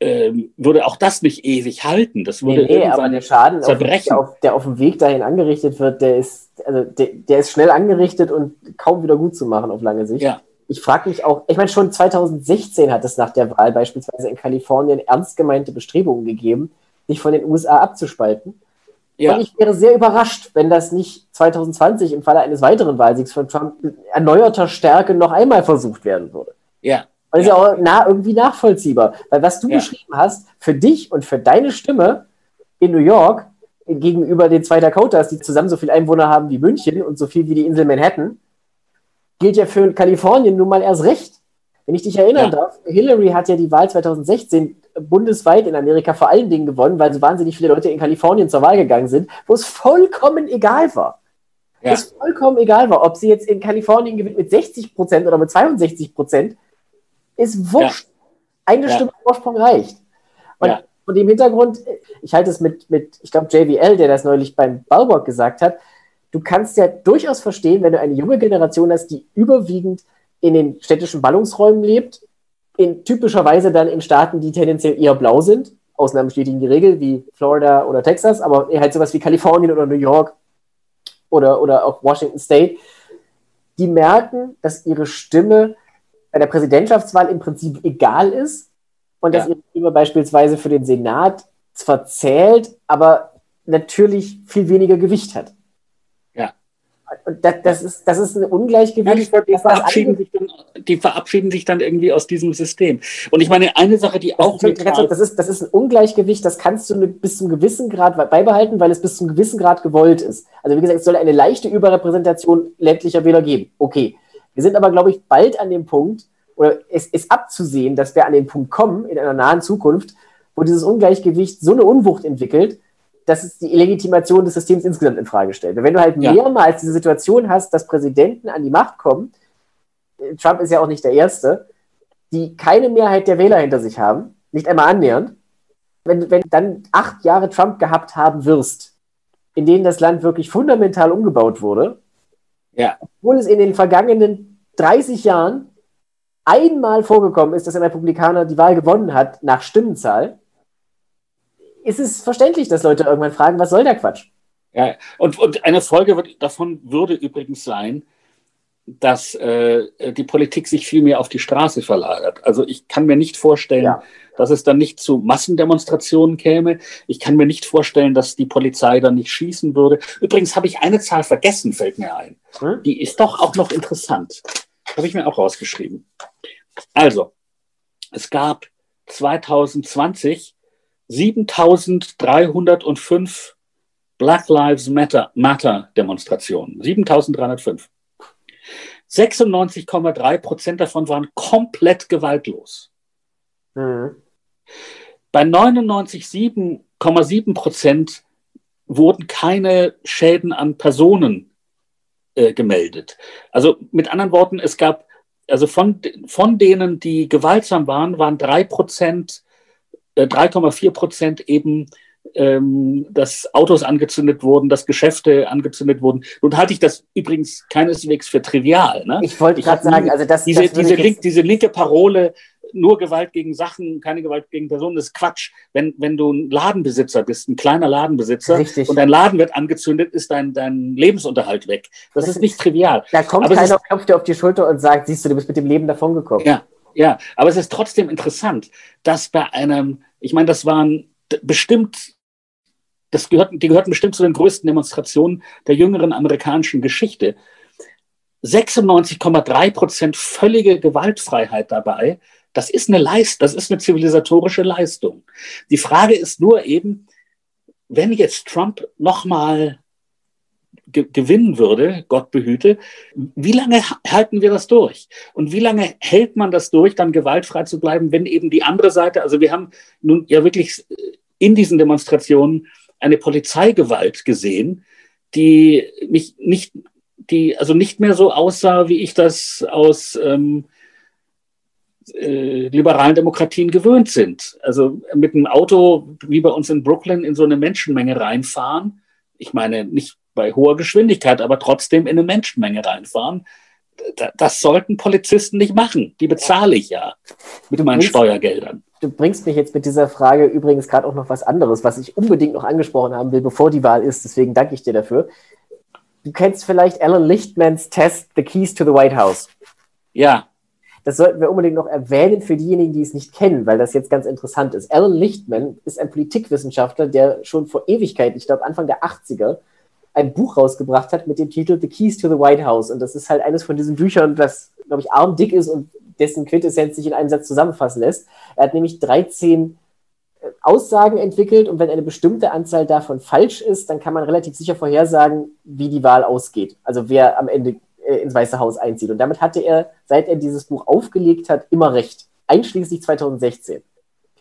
ähm, würde auch das nicht ewig halten. Das würde nee, nee, aber der Schaden, zerbrechen. Auf, der, der auf dem Weg dahin angerichtet wird, der ist, also der, der ist schnell angerichtet und kaum wieder gut zu machen auf lange Sicht. Ja. Ich frage mich auch, ich meine, schon zweitausendsechzehn hat es nach der Wahl beispielsweise in Kalifornien ernst gemeinte Bestrebungen gegeben, sich von den U S A abzuspalten. Ja. Und ich wäre sehr überrascht, wenn das nicht zweitausendzwanzig im Falle eines weiteren Wahlsiegs von Trump mit erneuerter Stärke noch einmal versucht werden würde. Ja. Und das ja. ist ja auch na, irgendwie nachvollziehbar. Weil was du ja. beschrieben hast, für dich und für deine Stimme in New York gegenüber den zwei Dakotas, die zusammen so viele Einwohner haben wie München und so viel wie die Insel Manhattan, gilt ja für Kalifornien nun mal erst recht. Wenn ich dich erinnern ja. darf, Hillary hat ja die Wahl zweitausendsechzehn bundesweit in Amerika vor allen Dingen gewonnen, weil so wahnsinnig viele Leute in Kalifornien zur Wahl gegangen sind, wo es vollkommen egal war. Ja. Es vollkommen egal war, ob sie jetzt in Kalifornien gewinnt mit sechzig Prozent oder mit zweiundsechzig Prozent, ist wurscht. Ja. Eine ja. Stimme Vorsprung reicht. Und ja. von dem Hintergrund, ich halte es mit, mit ich glaube, J B L, der das neulich beim Balborg gesagt hat, du kannst ja durchaus verstehen, wenn du eine junge Generation hast, die überwiegend in den städtischen Ballungsräumen lebt, in typischer Weise dann in Staaten, die tendenziell eher blau sind, Ausnahmen bestätigen die Regel, wie Florida oder Texas, aber halt sowas wie Kalifornien oder New York oder, oder auch Washington State, die merken, dass ihre Stimme bei der Präsidentschaftswahl im Prinzip egal ist und ja. dass ihre Stimme beispielsweise für den Senat zwar zählt, aber natürlich viel weniger Gewicht hat. Ja. Und das, das, ist, das ist ein Ungleichgewicht. Ja, die, verabschieden sich dann, die verabschieden sich dann irgendwie aus diesem System. Und ich meine, eine Sache, die auch... Das, das, ist, das ist ein Ungleichgewicht, das kannst du mit, bis zum gewissen Grad beibehalten, weil es bis zum gewissen Grad gewollt ist. Also wie gesagt, es soll eine leichte Überrepräsentation ländlicher Wähler geben. Okay. Wir sind aber, glaube ich, bald an dem Punkt, oder es ist abzusehen, dass wir an den Punkt kommen, in einer nahen Zukunft, wo dieses Ungleichgewicht so eine Unwucht entwickelt, dass es die Legitimation des Systems insgesamt in Frage stellt. Wenn du halt ja. mehrmals diese Situation hast, dass Präsidenten an die Macht kommen, Trump ist ja auch nicht der Erste, die keine Mehrheit der Wähler hinter sich haben, nicht einmal annähernd, wenn, wenn dann acht Jahre Trump gehabt haben wirst, in denen das Land wirklich fundamental umgebaut wurde, ja. obwohl es in den vergangenen dreißig Jahren einmal vorgekommen ist, dass ein Republikaner die Wahl gewonnen hat nach Stimmenzahl, ist es verständlich, dass Leute irgendwann fragen, was soll der Quatsch? Ja, und, und eine Folge wird, davon würde übrigens sein, dass äh, die Politik sich viel mehr auf die Straße verlagert. Also ich kann mir nicht vorstellen, ja. dass es dann nicht zu Massendemonstrationen käme. Ich kann mir nicht vorstellen, dass die Polizei dann nicht schießen würde. Übrigens habe ich eine Zahl vergessen, fällt mir ein. Hm? Die ist doch auch noch interessant. Habe ich mir auch rausgeschrieben. Also, es gab zwanzig zwanzig siebentausenddreihundertfünf Black Lives Matter, Matter Demonstrationen. siebentausenddreihundertfünf. sechsundneunzig Komma drei Prozent davon waren komplett gewaltlos. Mhm. Bei neunundneunzig Komma sieben Prozent wurden keine Schäden an Personen äh, gemeldet. Also mit anderen Worten, es gab, also von, von denen, die gewaltsam waren, waren drei Prozent drei Komma vier Prozent eben, ähm, dass Autos angezündet wurden, dass Geschäfte angezündet wurden. Nun halte ich das übrigens keineswegs für trivial. Ne? Ich wollte gerade sagen, also das, diese, das diese, link, diese linke Parole, nur Gewalt gegen Sachen, keine Gewalt gegen Personen, das ist Quatsch. Wenn, wenn du ein Ladenbesitzer bist, ein kleiner Ladenbesitzer, richtig. Und dein Laden wird angezündet, ist dein, dein Lebensunterhalt weg. Das, das ist nicht trivial. Da kommt Aber keiner, klopft dir auf die Schulter und sagt, siehst du, du bist mit dem Leben davongekommen. Ja. Ja, aber es ist trotzdem interessant, dass bei einem, ich meine, das waren bestimmt, das gehörten, die gehörten bestimmt zu den größten Demonstrationen der jüngeren amerikanischen Geschichte. sechsundneunzig Komma drei Prozent völlige Gewaltfreiheit dabei, das ist eine Leist, das ist eine zivilisatorische Leistung. Die Frage ist nur eben, wenn jetzt Trump nochmal gewinnen würde, Gott behüte, wie lange halten wir das durch? Und wie lange hält man das durch, dann gewaltfrei zu bleiben, wenn eben die andere Seite, also wir haben nun ja wirklich in diesen Demonstrationen eine Polizeigewalt gesehen, die mich nicht, die also nicht mehr so aussah, wie ich das aus ähm, äh, liberalen Demokratien gewöhnt sind. Also mit einem Auto, wie bei uns in Brooklyn, in so eine Menschenmenge reinfahren. Ich meine, nicht bei hoher Geschwindigkeit, aber trotzdem in eine Menschenmenge reinfahren, das sollten Polizisten nicht machen. Die bezahle ich ja mit meinen Steuergeldern. Du bringst mich jetzt mit dieser Frage übrigens gerade auch noch was anderes, was ich unbedingt noch angesprochen haben will, bevor die Wahl ist. Deswegen danke ich dir dafür. Du kennst vielleicht Alan Lichtmans Test The Keys to the White House. Ja. Das sollten wir unbedingt noch erwähnen für diejenigen, die es nicht kennen, weil das jetzt ganz interessant ist. Alan Lichtman ist ein Politikwissenschaftler, der schon vor Ewigkeiten, ich glaube Anfang der achtziger, ein Buch rausgebracht hat mit dem Titel The Keys to the White House. Und das ist halt eines von diesen Büchern, das, glaube ich, armdick ist und dessen Quintessenz sich in einem Satz zusammenfassen lässt. Er hat nämlich dreizehn Aussagen entwickelt und wenn eine bestimmte Anzahl davon falsch ist, dann kann man relativ sicher vorhersagen, wie die Wahl ausgeht. Also wer am Ende äh, ins Weiße Haus einzieht. Und damit hatte er, seit er dieses Buch aufgelegt hat, immer recht. Einschließlich zwanzig sechzehn.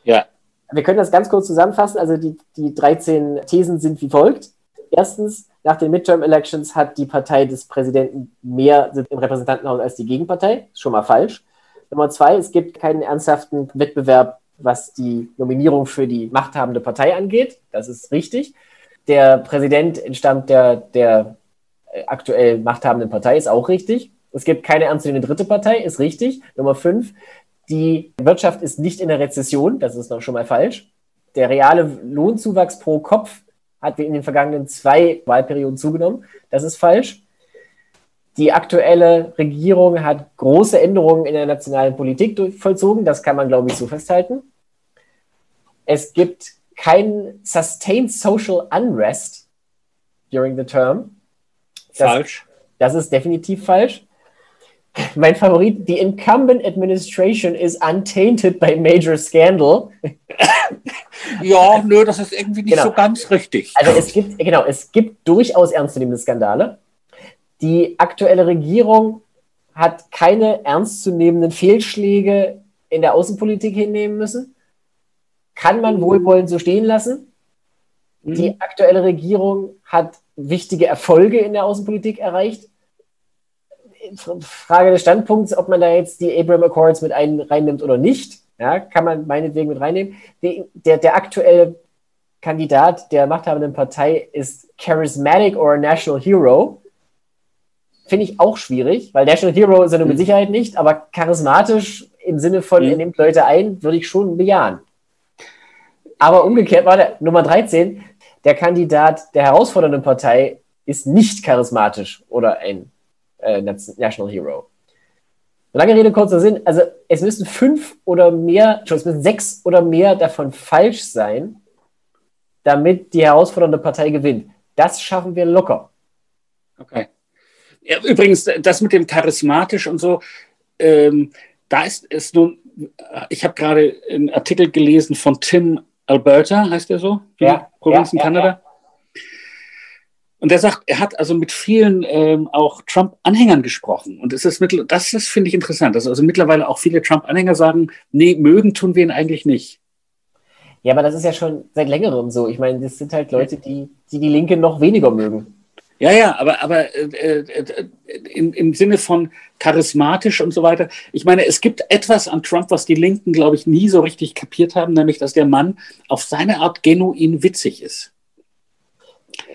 Ja. Wir können das ganz kurz zusammenfassen. Also die, die dreizehn Thesen sind wie folgt. Erstens, nach den Midterm-Elections hat die Partei des Präsidenten mehr Sitz im Repräsentantenhaus als die Gegenpartei. Schon mal falsch. Nummer zwei, es gibt keinen ernsthaften Wettbewerb, was die Nominierung für die machthabende Partei angeht. Das ist richtig. Der Präsident entstammt der, der aktuell machthabenden Partei, ist auch richtig. Es gibt keine ernstzunehmende dritte Partei, ist richtig. Nummer fünf, die Wirtschaft ist nicht in der Rezession. Das ist noch schon mal falsch. der reale Lohnzuwachs pro Kopf hat in den vergangenen zwei Wahlperioden zugenommen. Das ist falsch. Die aktuelle Regierung hat große Änderungen in der nationalen Politik durch, vollzogen. Das kann man, glaube ich, so festhalten. Es gibt keinen Sustained Social Unrest during the term. Das, falsch. Das ist definitiv falsch. Mein Favorit, the incumbent administration is untainted by major scandal. Ja, nö, das ist irgendwie nicht genau. So ganz richtig. Also es gibt, genau, es gibt durchaus ernstzunehmende Skandale. Die aktuelle Regierung hat keine ernstzunehmenden Fehlschläge in der Außenpolitik hinnehmen müssen. Kann man wohlwollend so stehen lassen. Mhm. Die aktuelle Regierung hat wichtige Erfolge in der Außenpolitik erreicht. Frage des Standpunkts, ob man da jetzt die Abraham Accords mit ein, reinnimmt oder nicht. Ja, kann man meinetwegen mit reinnehmen. Die, der, der aktuelle Kandidat der machthabenden Partei ist charismatic or a national hero. Finde ich auch schwierig, weil National Hero ist er nur mit Sicherheit nicht, aber charismatisch im Sinne von, er nimmt Leute ein, würde ich schon bejahen. Aber umgekehrt war der Nummer dreizehn, der Kandidat der herausfordernden Partei ist nicht charismatisch oder ein äh, National Hero. Lange Rede, kurzer Sinn, also es müssen fünf oder mehr, es müssen sechs oder mehr davon falsch sein, damit die herausfordernde Partei gewinnt. Das schaffen wir locker. Okay. Ja, übrigens, das mit dem charismatisch und so, ähm, da ist es nun, ich habe gerade einen Artikel gelesen von Tim Alberta, heißt der so? Ja. Provinz in ja, Kanada. Ja, ja. Und der sagt, er hat also mit vielen ähm, auch Trump-Anhängern gesprochen. Und es ist mittel- das, das finde ich interessant, dass also mittlerweile auch viele Trump-Anhänger sagen, nee, mögen tun wir ihn eigentlich nicht. Ja, aber das ist ja schon seit längerem so. Ich meine, das sind halt Leute, die die, die Linke noch weniger mögen. Ja, ja, aber, aber äh, äh, im, im Sinne von charismatisch und so weiter. Ich meine, es gibt etwas an Trump, was die Linken, glaube ich, nie so richtig kapiert haben, nämlich, dass der Mann auf seine Art genuin witzig ist.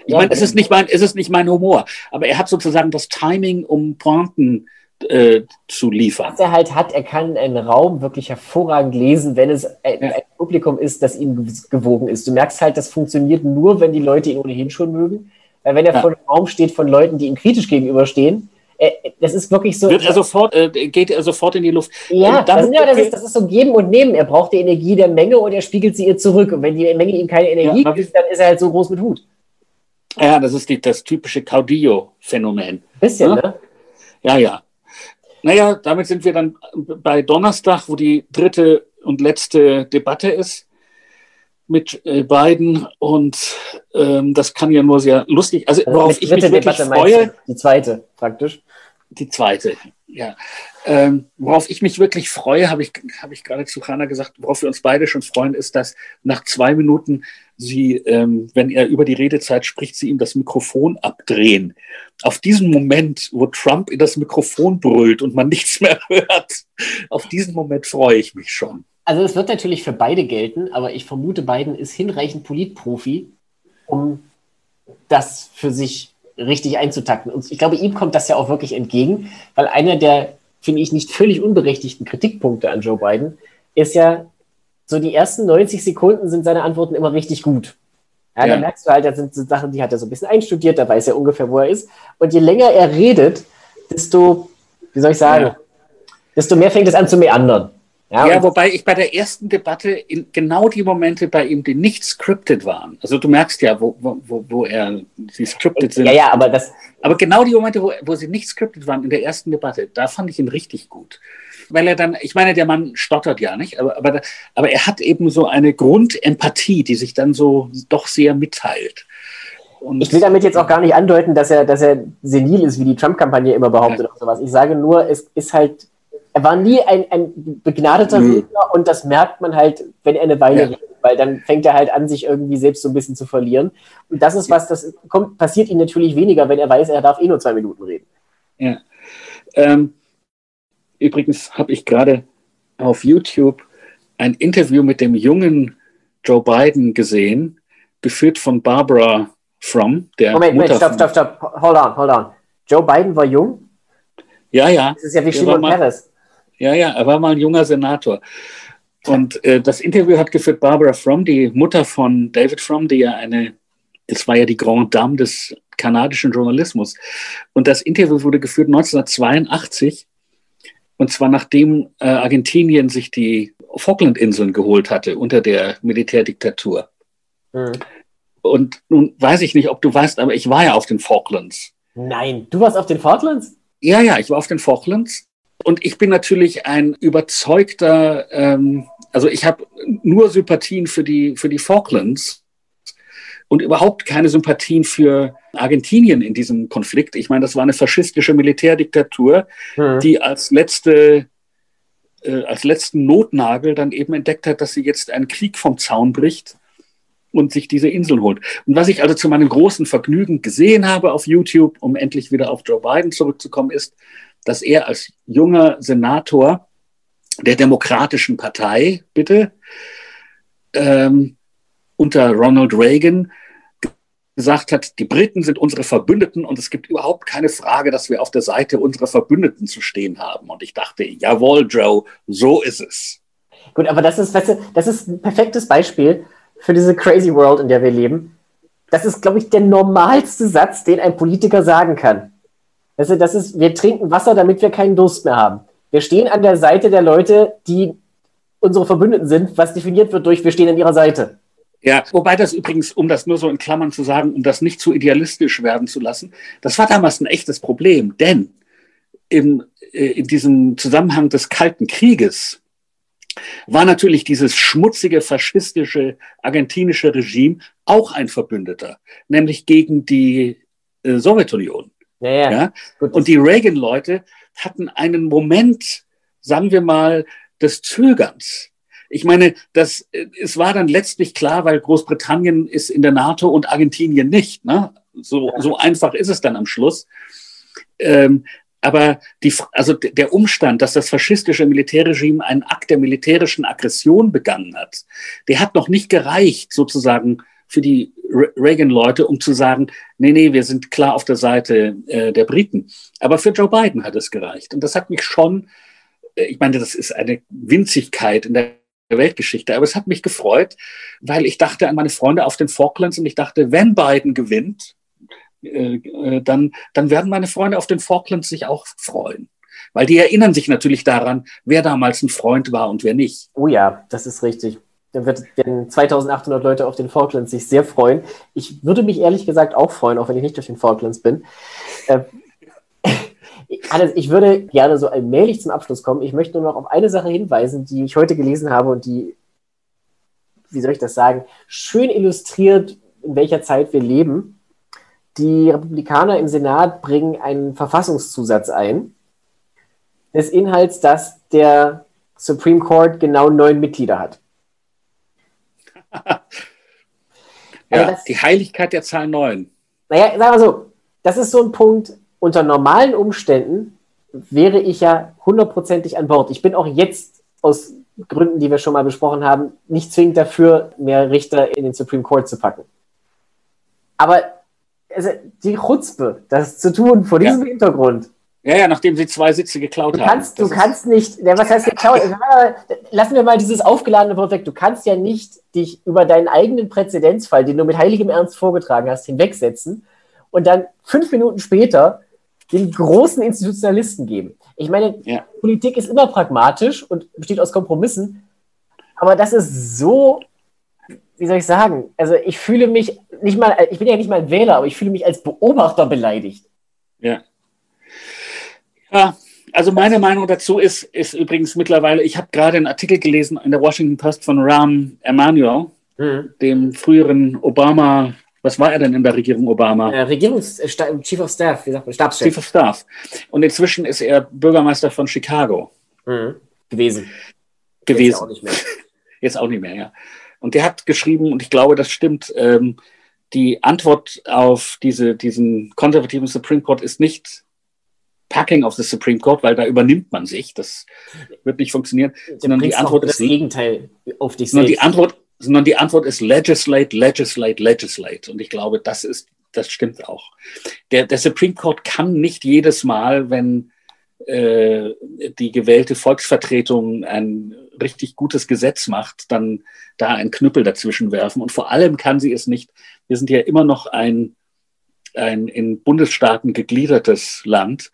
Ich ja, meine, es ist nicht mein, es ist nicht mein Humor, aber er hat sozusagen das Timing, um Pointen äh, zu liefern. Was er halt hat, er kann einen Raum wirklich hervorragend lesen, wenn es ein, ja. ein Publikum ist, das ihm gewogen ist. Du merkst halt, das funktioniert nur, wenn die Leute ihn ohnehin schon mögen. Weil wenn er ja. vor dem Raum steht von Leuten, die ihm kritisch gegenüberstehen, äh, das ist wirklich so... Wird er sofort, äh, geht er sofort in die Luft. Ja, das ist, ja das, ist, das ist so Geben und Nehmen. Er braucht die Energie der Menge und er spiegelt sie ihr zurück. Und wenn die Menge ihm keine Energie ja, gibt, dann ist er halt so groß mit Hut. Ja, das ist die, das typische Caudillo-Phänomen. Bisschen, ja? ne? Ja, ja. Naja, damit sind wir dann bei Donnerstag, wo die dritte und letzte Debatte ist. Mit Biden und ähm, das kann ja nur sehr lustig. Also, also worauf ich mich wirklich Debatte freue, die zweite praktisch, die zweite. Ja, ähm, worauf ich mich wirklich freue, habe ich habe ich gerade zu Hanna gesagt, worauf wir uns beide schon freuen, ist, dass nach zwei Minuten sie, ähm, wenn er über die Redezeit spricht, sie ihm das Mikrofon abdrehen. Auf diesen Moment, wo Trump in das Mikrofon brüllt und man nichts mehr hört, auf diesen Moment freue ich mich schon. Also es wird natürlich für beide gelten, aber ich vermute, Biden ist hinreichend Politprofi, um das für sich richtig einzutakten. Und ich glaube, ihm kommt das ja auch wirklich entgegen, weil einer der, finde ich, nicht völlig unberechtigten Kritikpunkte an Joe Biden ist ja, so die ersten neunzig Sekunden sind seine Antworten immer richtig gut. Ja, ja. Da merkst du halt, das sind so Sachen, die hat er so ein bisschen einstudiert, da weiß er ungefähr, wo er ist. Und je länger er redet, desto, wie soll ich sagen, ja. desto mehr fängt es an zu meandern. Ja, ja, wobei ich bei der ersten Debatte in genau die Momente bei ihm, die nicht scripted waren. Also du merkst ja, wo, wo, wo er sie scripted sind. Ja, ja, aber das. Aber genau die Momente, wo, wo sie nicht scripted waren in der ersten Debatte, da fand ich ihn richtig gut. Weil er dann, ich meine, der Mann stottert ja nicht, aber, aber, aber er hat eben so eine Grundempathie, die sich dann so doch sehr mitteilt. Und ich will damit jetzt auch gar nicht andeuten, dass er, dass er senil ist, wie die Trump-Kampagne immer behauptet ja. oder sowas. Ich sage nur, es ist halt. Er war nie ein, ein begnadeter Nö. Redner und das merkt man halt, wenn er eine Weile ja. redet, weil dann fängt er halt an, sich irgendwie selbst so ein bisschen zu verlieren. Und das ist was, das kommt, passiert ihm natürlich weniger, wenn er weiß, er darf eh nur zwei Minuten reden. Ja. Ähm, übrigens habe ich gerade auf YouTube ein Interview mit dem jungen Joe Biden gesehen, geführt von Barbara Frum, der Moment, Mutter Moment, stopp, stopp, stopp, hold on, hold on. Joe Biden war jung? Ja, ja. Das ist ja wie Shimon Peres. Ja, ja, er war mal ein junger Senator. Und äh, das Interview hat geführt Barbara Frum, die Mutter von David Frum, die ja eine, es war ja die Grande Dame des kanadischen Journalismus. Und das Interview wurde geführt neunzehnhundertzweiundachtzig, und zwar nachdem äh, Argentinien sich die Falklandinseln geholt hatte unter der Militärdiktatur. Mhm. Und nun weiß ich nicht, ob du weißt, aber ich war ja auf den Falklands. Nein, du warst auf den Falklands? Ja, ja, ich war auf den Falklands. Und ich bin natürlich ein überzeugter, ähm, also ich habe nur Sympathien für die, für die Falklands und überhaupt keine Sympathien für Argentinien in diesem Konflikt. Ich meine, das war eine faschistische Militärdiktatur, hm. die als letzte, äh, als letzten Notnagel dann eben entdeckt hat, dass sie jetzt einen Krieg vom Zaun bricht und sich diese Inseln holt. Und was ich also zu meinem großen Vergnügen gesehen habe auf YouTube, um endlich wieder auf Joe Biden zurückzukommen, ist, dass er als junger Senator der Demokratischen Partei, bitte, ähm, unter Ronald Reagan gesagt hat, die Briten sind unsere Verbündeten und es gibt überhaupt keine Frage, dass wir auf der Seite unserer Verbündeten zu stehen haben. Und ich dachte, jawohl, Joe, so ist es. Gut, aber das ist, weißt du, das ist ein perfektes Beispiel für diese crazy world, in der wir leben. Das ist, glaube ich, der normalste Satz, den ein Politiker sagen kann. Das ist, das ist, wir trinken Wasser, damit wir keinen Durst mehr haben. Wir stehen an der Seite der Leute, die unsere Verbündeten sind, was definiert wird durch, wir stehen an ihrer Seite. Ja, wobei das übrigens, um das nur so in Klammern zu sagen, um das nicht zu idealistisch werden zu lassen, das war damals ein echtes Problem, denn im, in diesem Zusammenhang des Kalten Krieges war natürlich dieses schmutzige, faschistische, argentinische Regime auch ein Verbündeter, nämlich gegen die äh, Sowjetunion. Ja, ja. Ja? Und die Reagan-Leute hatten einen Moment, sagen wir mal, des Zögerns. Ich meine, das, es war dann letztlich klar, weil Großbritannien ist in der NATO und Argentinien nicht. Ne? So, ja. So einfach ist es dann am Schluss. Ähm, Aber die, also der Umstand, dass das faschistische Militärregime einen Akt der militärischen Aggression begangen hat, der hat noch nicht gereicht sozusagen für die Reagan-Leute, um zu sagen, nee, nee, wir sind klar auf der Seite äh, der Briten. Aber für Joe Biden hat es gereicht. Und das hat mich schon, ich meine, das ist eine Winzigkeit in der Weltgeschichte, aber es hat mich gefreut, weil ich dachte an meine Freunde auf den Falklands und ich dachte, wenn Biden gewinnt, Dann, dann werden meine Freunde auf den Falklands sich auch freuen. Weil die erinnern sich natürlich daran, wer damals ein Freund war und wer nicht. Oh ja, das ist richtig. Dann werden zweitausendachthundert Leute auf den Falklands sich sehr freuen. Ich würde mich ehrlich gesagt auch freuen, auch wenn ich nicht auf den Falklands bin. Äh, Hannes, ich würde gerne so allmählich zum Abschluss kommen. Ich möchte nur noch auf eine Sache hinweisen, die ich heute gelesen habe und die, wie soll ich das sagen, schön illustriert, in welcher Zeit wir leben. Die Republikaner im Senat bringen einen Verfassungszusatz ein, des Inhalts, dass der Supreme Court genau neun Mitglieder hat. Ja, also das, die Heiligkeit der Zahl neun. Naja, sagen wir so, das ist so ein Punkt, unter normalen Umständen wäre ich ja hundertprozentig an Bord. Ich bin auch jetzt aus Gründen, die wir schon mal besprochen haben, nicht zwingend dafür, mehr Richter in den Supreme Court zu packen. Aber also die Chutzpe, das zu tun vor diesem ja. Hintergrund. Ja, ja, nachdem sie zwei Sitze geklaut du kannst, haben. Du das kannst nicht, ja, was heißt geklaut? Lassen wir mal dieses aufgeladene Wort weg. Du kannst ja nicht dich über deinen eigenen Präzedenzfall, den du mit heiligem Ernst vorgetragen hast, hinwegsetzen und dann fünf Minuten später den großen Institutionalisten geben. Ich meine, ja. Politik ist immer pragmatisch und besteht aus Kompromissen, aber das ist so... Wie soll ich sagen? Also ich fühle mich nicht mal, ich bin ja nicht mal ein Wähler, aber ich fühle mich als Beobachter beleidigt. Ja. Ja, also meine Meinung dazu ist, ist übrigens mittlerweile, ich habe gerade einen Artikel gelesen in der Washington Post von Rahm Emanuel, mhm. dem früheren Obama, was war er denn in der Regierung Obama? Äh, Regierungs, äh, Chief of Staff, wie sagt man, Stabschef. Chief of Staff. Und inzwischen ist er Bürgermeister von Chicago. Mhm. Gewesen. Gewesen. Jetzt auch nicht mehr. Jetzt auch nicht mehr, ja. Und der hat geschrieben, und ich glaube, das stimmt, ähm, die Antwort auf diese, diesen konservativen Supreme Court ist nicht Packing of the Supreme Court, weil da übernimmt man sich. Das wird nicht funktionieren. Du sondern die Antwort das ist das Gegenteil auf dich sondern selbst. Die Antwort, sondern die Antwort ist legislate, legislate, legislate. Und ich glaube, das ist, das stimmt auch. Der, der Supreme Court kann nicht jedes Mal, wenn äh, die gewählte Volksvertretung ein richtig gutes Gesetz macht, dann da einen Knüppel dazwischen werfen. Und vor allem kann sie es nicht. Wir sind ja immer noch ein, ein in Bundesstaaten gegliedertes Land,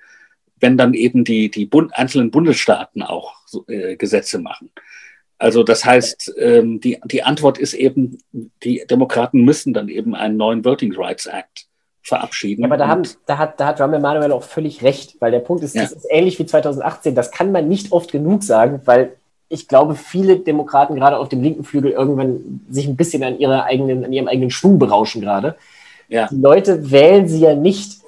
wenn dann eben die, die Bund, einzelnen Bundesstaaten auch äh, Gesetze machen. Also das heißt, ähm, die, die Antwort ist eben, die Demokraten müssen dann eben einen neuen Voting Rights Act verabschieden. Ja, aber da, haben, da, hat, da hat Rahm Emanuel auch völlig recht, weil der Punkt ist, ja. Das ist ähnlich wie zweitausendachtzehn, das kann man nicht oft genug sagen, weil ich glaube, viele Demokraten gerade auf dem linken Flügel irgendwann sich ein bisschen an, ihrer eigenen, an ihrem eigenen Schwung berauschen gerade. Ja. Die Leute wählen sie ja nicht,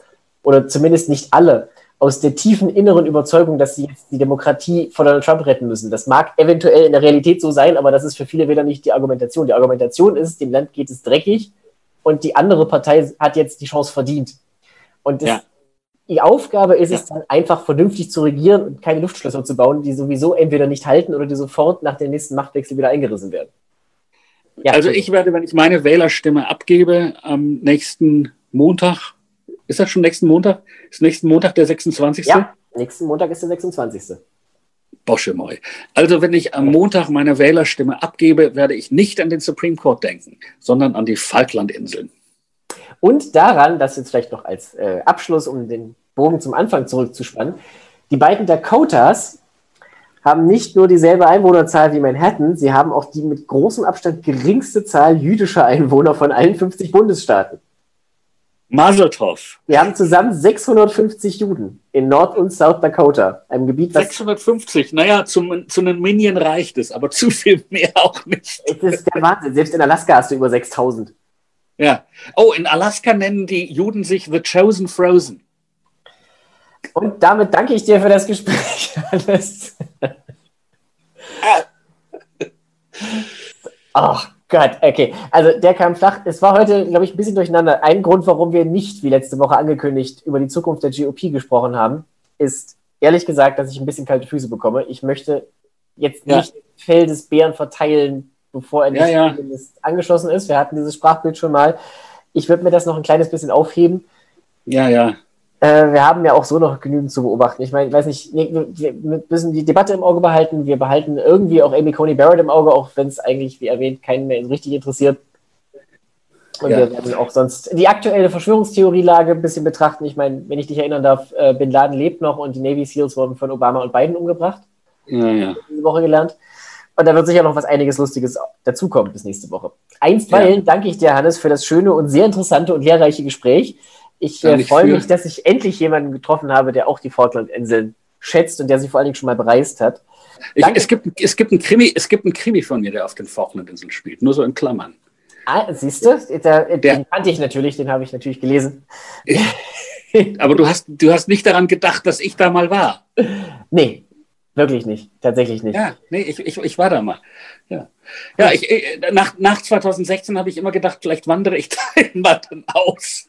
oder zumindest nicht alle, aus der tiefen inneren Überzeugung, dass sie jetzt die Demokratie von Donald Trump retten müssen. Das mag eventuell in der Realität so sein, aber das ist für viele wieder nicht die Argumentation. Die Argumentation ist, dem Land geht es dreckig und die andere Partei hat jetzt die Chance verdient. Und das, ja. die Aufgabe ist ja. es dann einfach vernünftig zu regieren und keine Luftschlösser zu bauen, die sowieso entweder nicht halten oder die sofort nach dem nächsten Machtwechsel wieder eingerissen werden. Ja, also ich werde, wenn ich meine Wählerstimme abgebe, am nächsten Montag, ist das schon nächsten Montag? Ist nächsten Montag der sechsundzwanzigste? Ja, nächsten Montag ist der sechsundzwanzigste. Boschemoi. Also wenn ich am Montag meine Wählerstimme abgebe, werde ich nicht an den Supreme Court denken, sondern an die Falklandinseln. Und daran, das jetzt vielleicht noch als äh, Abschluss, um den Bogen zum Anfang zurückzuspannen, die beiden Dakotas haben nicht nur dieselbe Einwohnerzahl wie Manhattan, sie haben auch die mit großem Abstand geringste Zahl jüdischer Einwohner von allen fünfzig Bundesstaaten. Mazel tov. Wir haben zusammen sechshundertfünfzig Juden in Nord- und South Dakota, einem Gebiet, das... sechshundertfünfzig, naja, zum, zu einem Minion reicht es, aber zu viel mehr auch nicht. Das ist der Wahnsinn, selbst in Alaska hast du über sechstausend. Ja, oh, in Alaska nennen die Juden sich The Chosen Frozen. Und damit danke ich dir für das Gespräch, Hannes. Ach, oh. Gott, okay. Also der kam flach. Es war heute, glaube ich, ein bisschen durcheinander. Ein Grund, warum wir nicht, wie letzte Woche angekündigt, über die Zukunft der G O P gesprochen haben, ist, ehrlich gesagt, dass ich ein bisschen kalte Füße bekomme. Ich möchte jetzt ja. nicht das Fell des Bären verteilen, bevor er nicht ja, ja. angeschossen ist. Wir hatten dieses Sprachbild schon mal. Ich würde mir das noch ein kleines bisschen aufheben. Ja, ja. Äh, wir haben ja auch so noch genügend zu beobachten. Ich meine, ich weiß nicht, wir müssen die Debatte im Auge behalten. Wir behalten irgendwie auch Amy Coney Barrett im Auge, auch wenn es eigentlich, wie erwähnt, keinen mehr richtig interessiert. Und ja. wir werden auch sonst die aktuelle Verschwörungstheorielage ein bisschen betrachten. Ich meine, wenn ich dich erinnern darf, äh, Bin Laden lebt noch und die Navy Seals wurden von Obama und Biden umgebracht. Ja, ja. Diese Woche gelernt. Und da wird sicher noch was einiges Lustiges dazukommen bis nächste Woche. Einstweilen ja. danke ich dir, Hannes, für das schöne und sehr interessante und lehrreiche Gespräch. Ich äh, freue mich, dass ich endlich jemanden getroffen habe, der auch die Falklandinseln schätzt und der sie vor allen Dingen schon mal bereist hat. Ich, es, gibt, es, gibt einen Krimi, es gibt einen Krimi von mir, der auf den Falklandinseln spielt, nur so in Klammern. Ah, siehst du? Den, den kannte ich natürlich, den habe ich natürlich gelesen. Ich, aber du hast, du hast nicht daran gedacht, dass ich da mal war. Nee, wirklich nicht, tatsächlich nicht. Ja, nee, ich, ich, ich war da mal. Ja, ja ich, ich, nach, nach zweitausendsechzehn habe ich immer gedacht, vielleicht wandere ich da immer dann aus.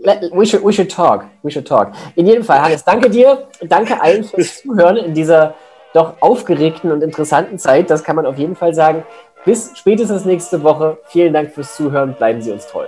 We should, we should talk, we should talk. In jedem Fall, Hannes, danke dir, danke allen fürs Zuhören in dieser doch aufgeregten und interessanten Zeit, das kann man auf jeden Fall sagen. Bis spätestens nächste Woche, vielen Dank fürs Zuhören, bleiben Sie uns treu.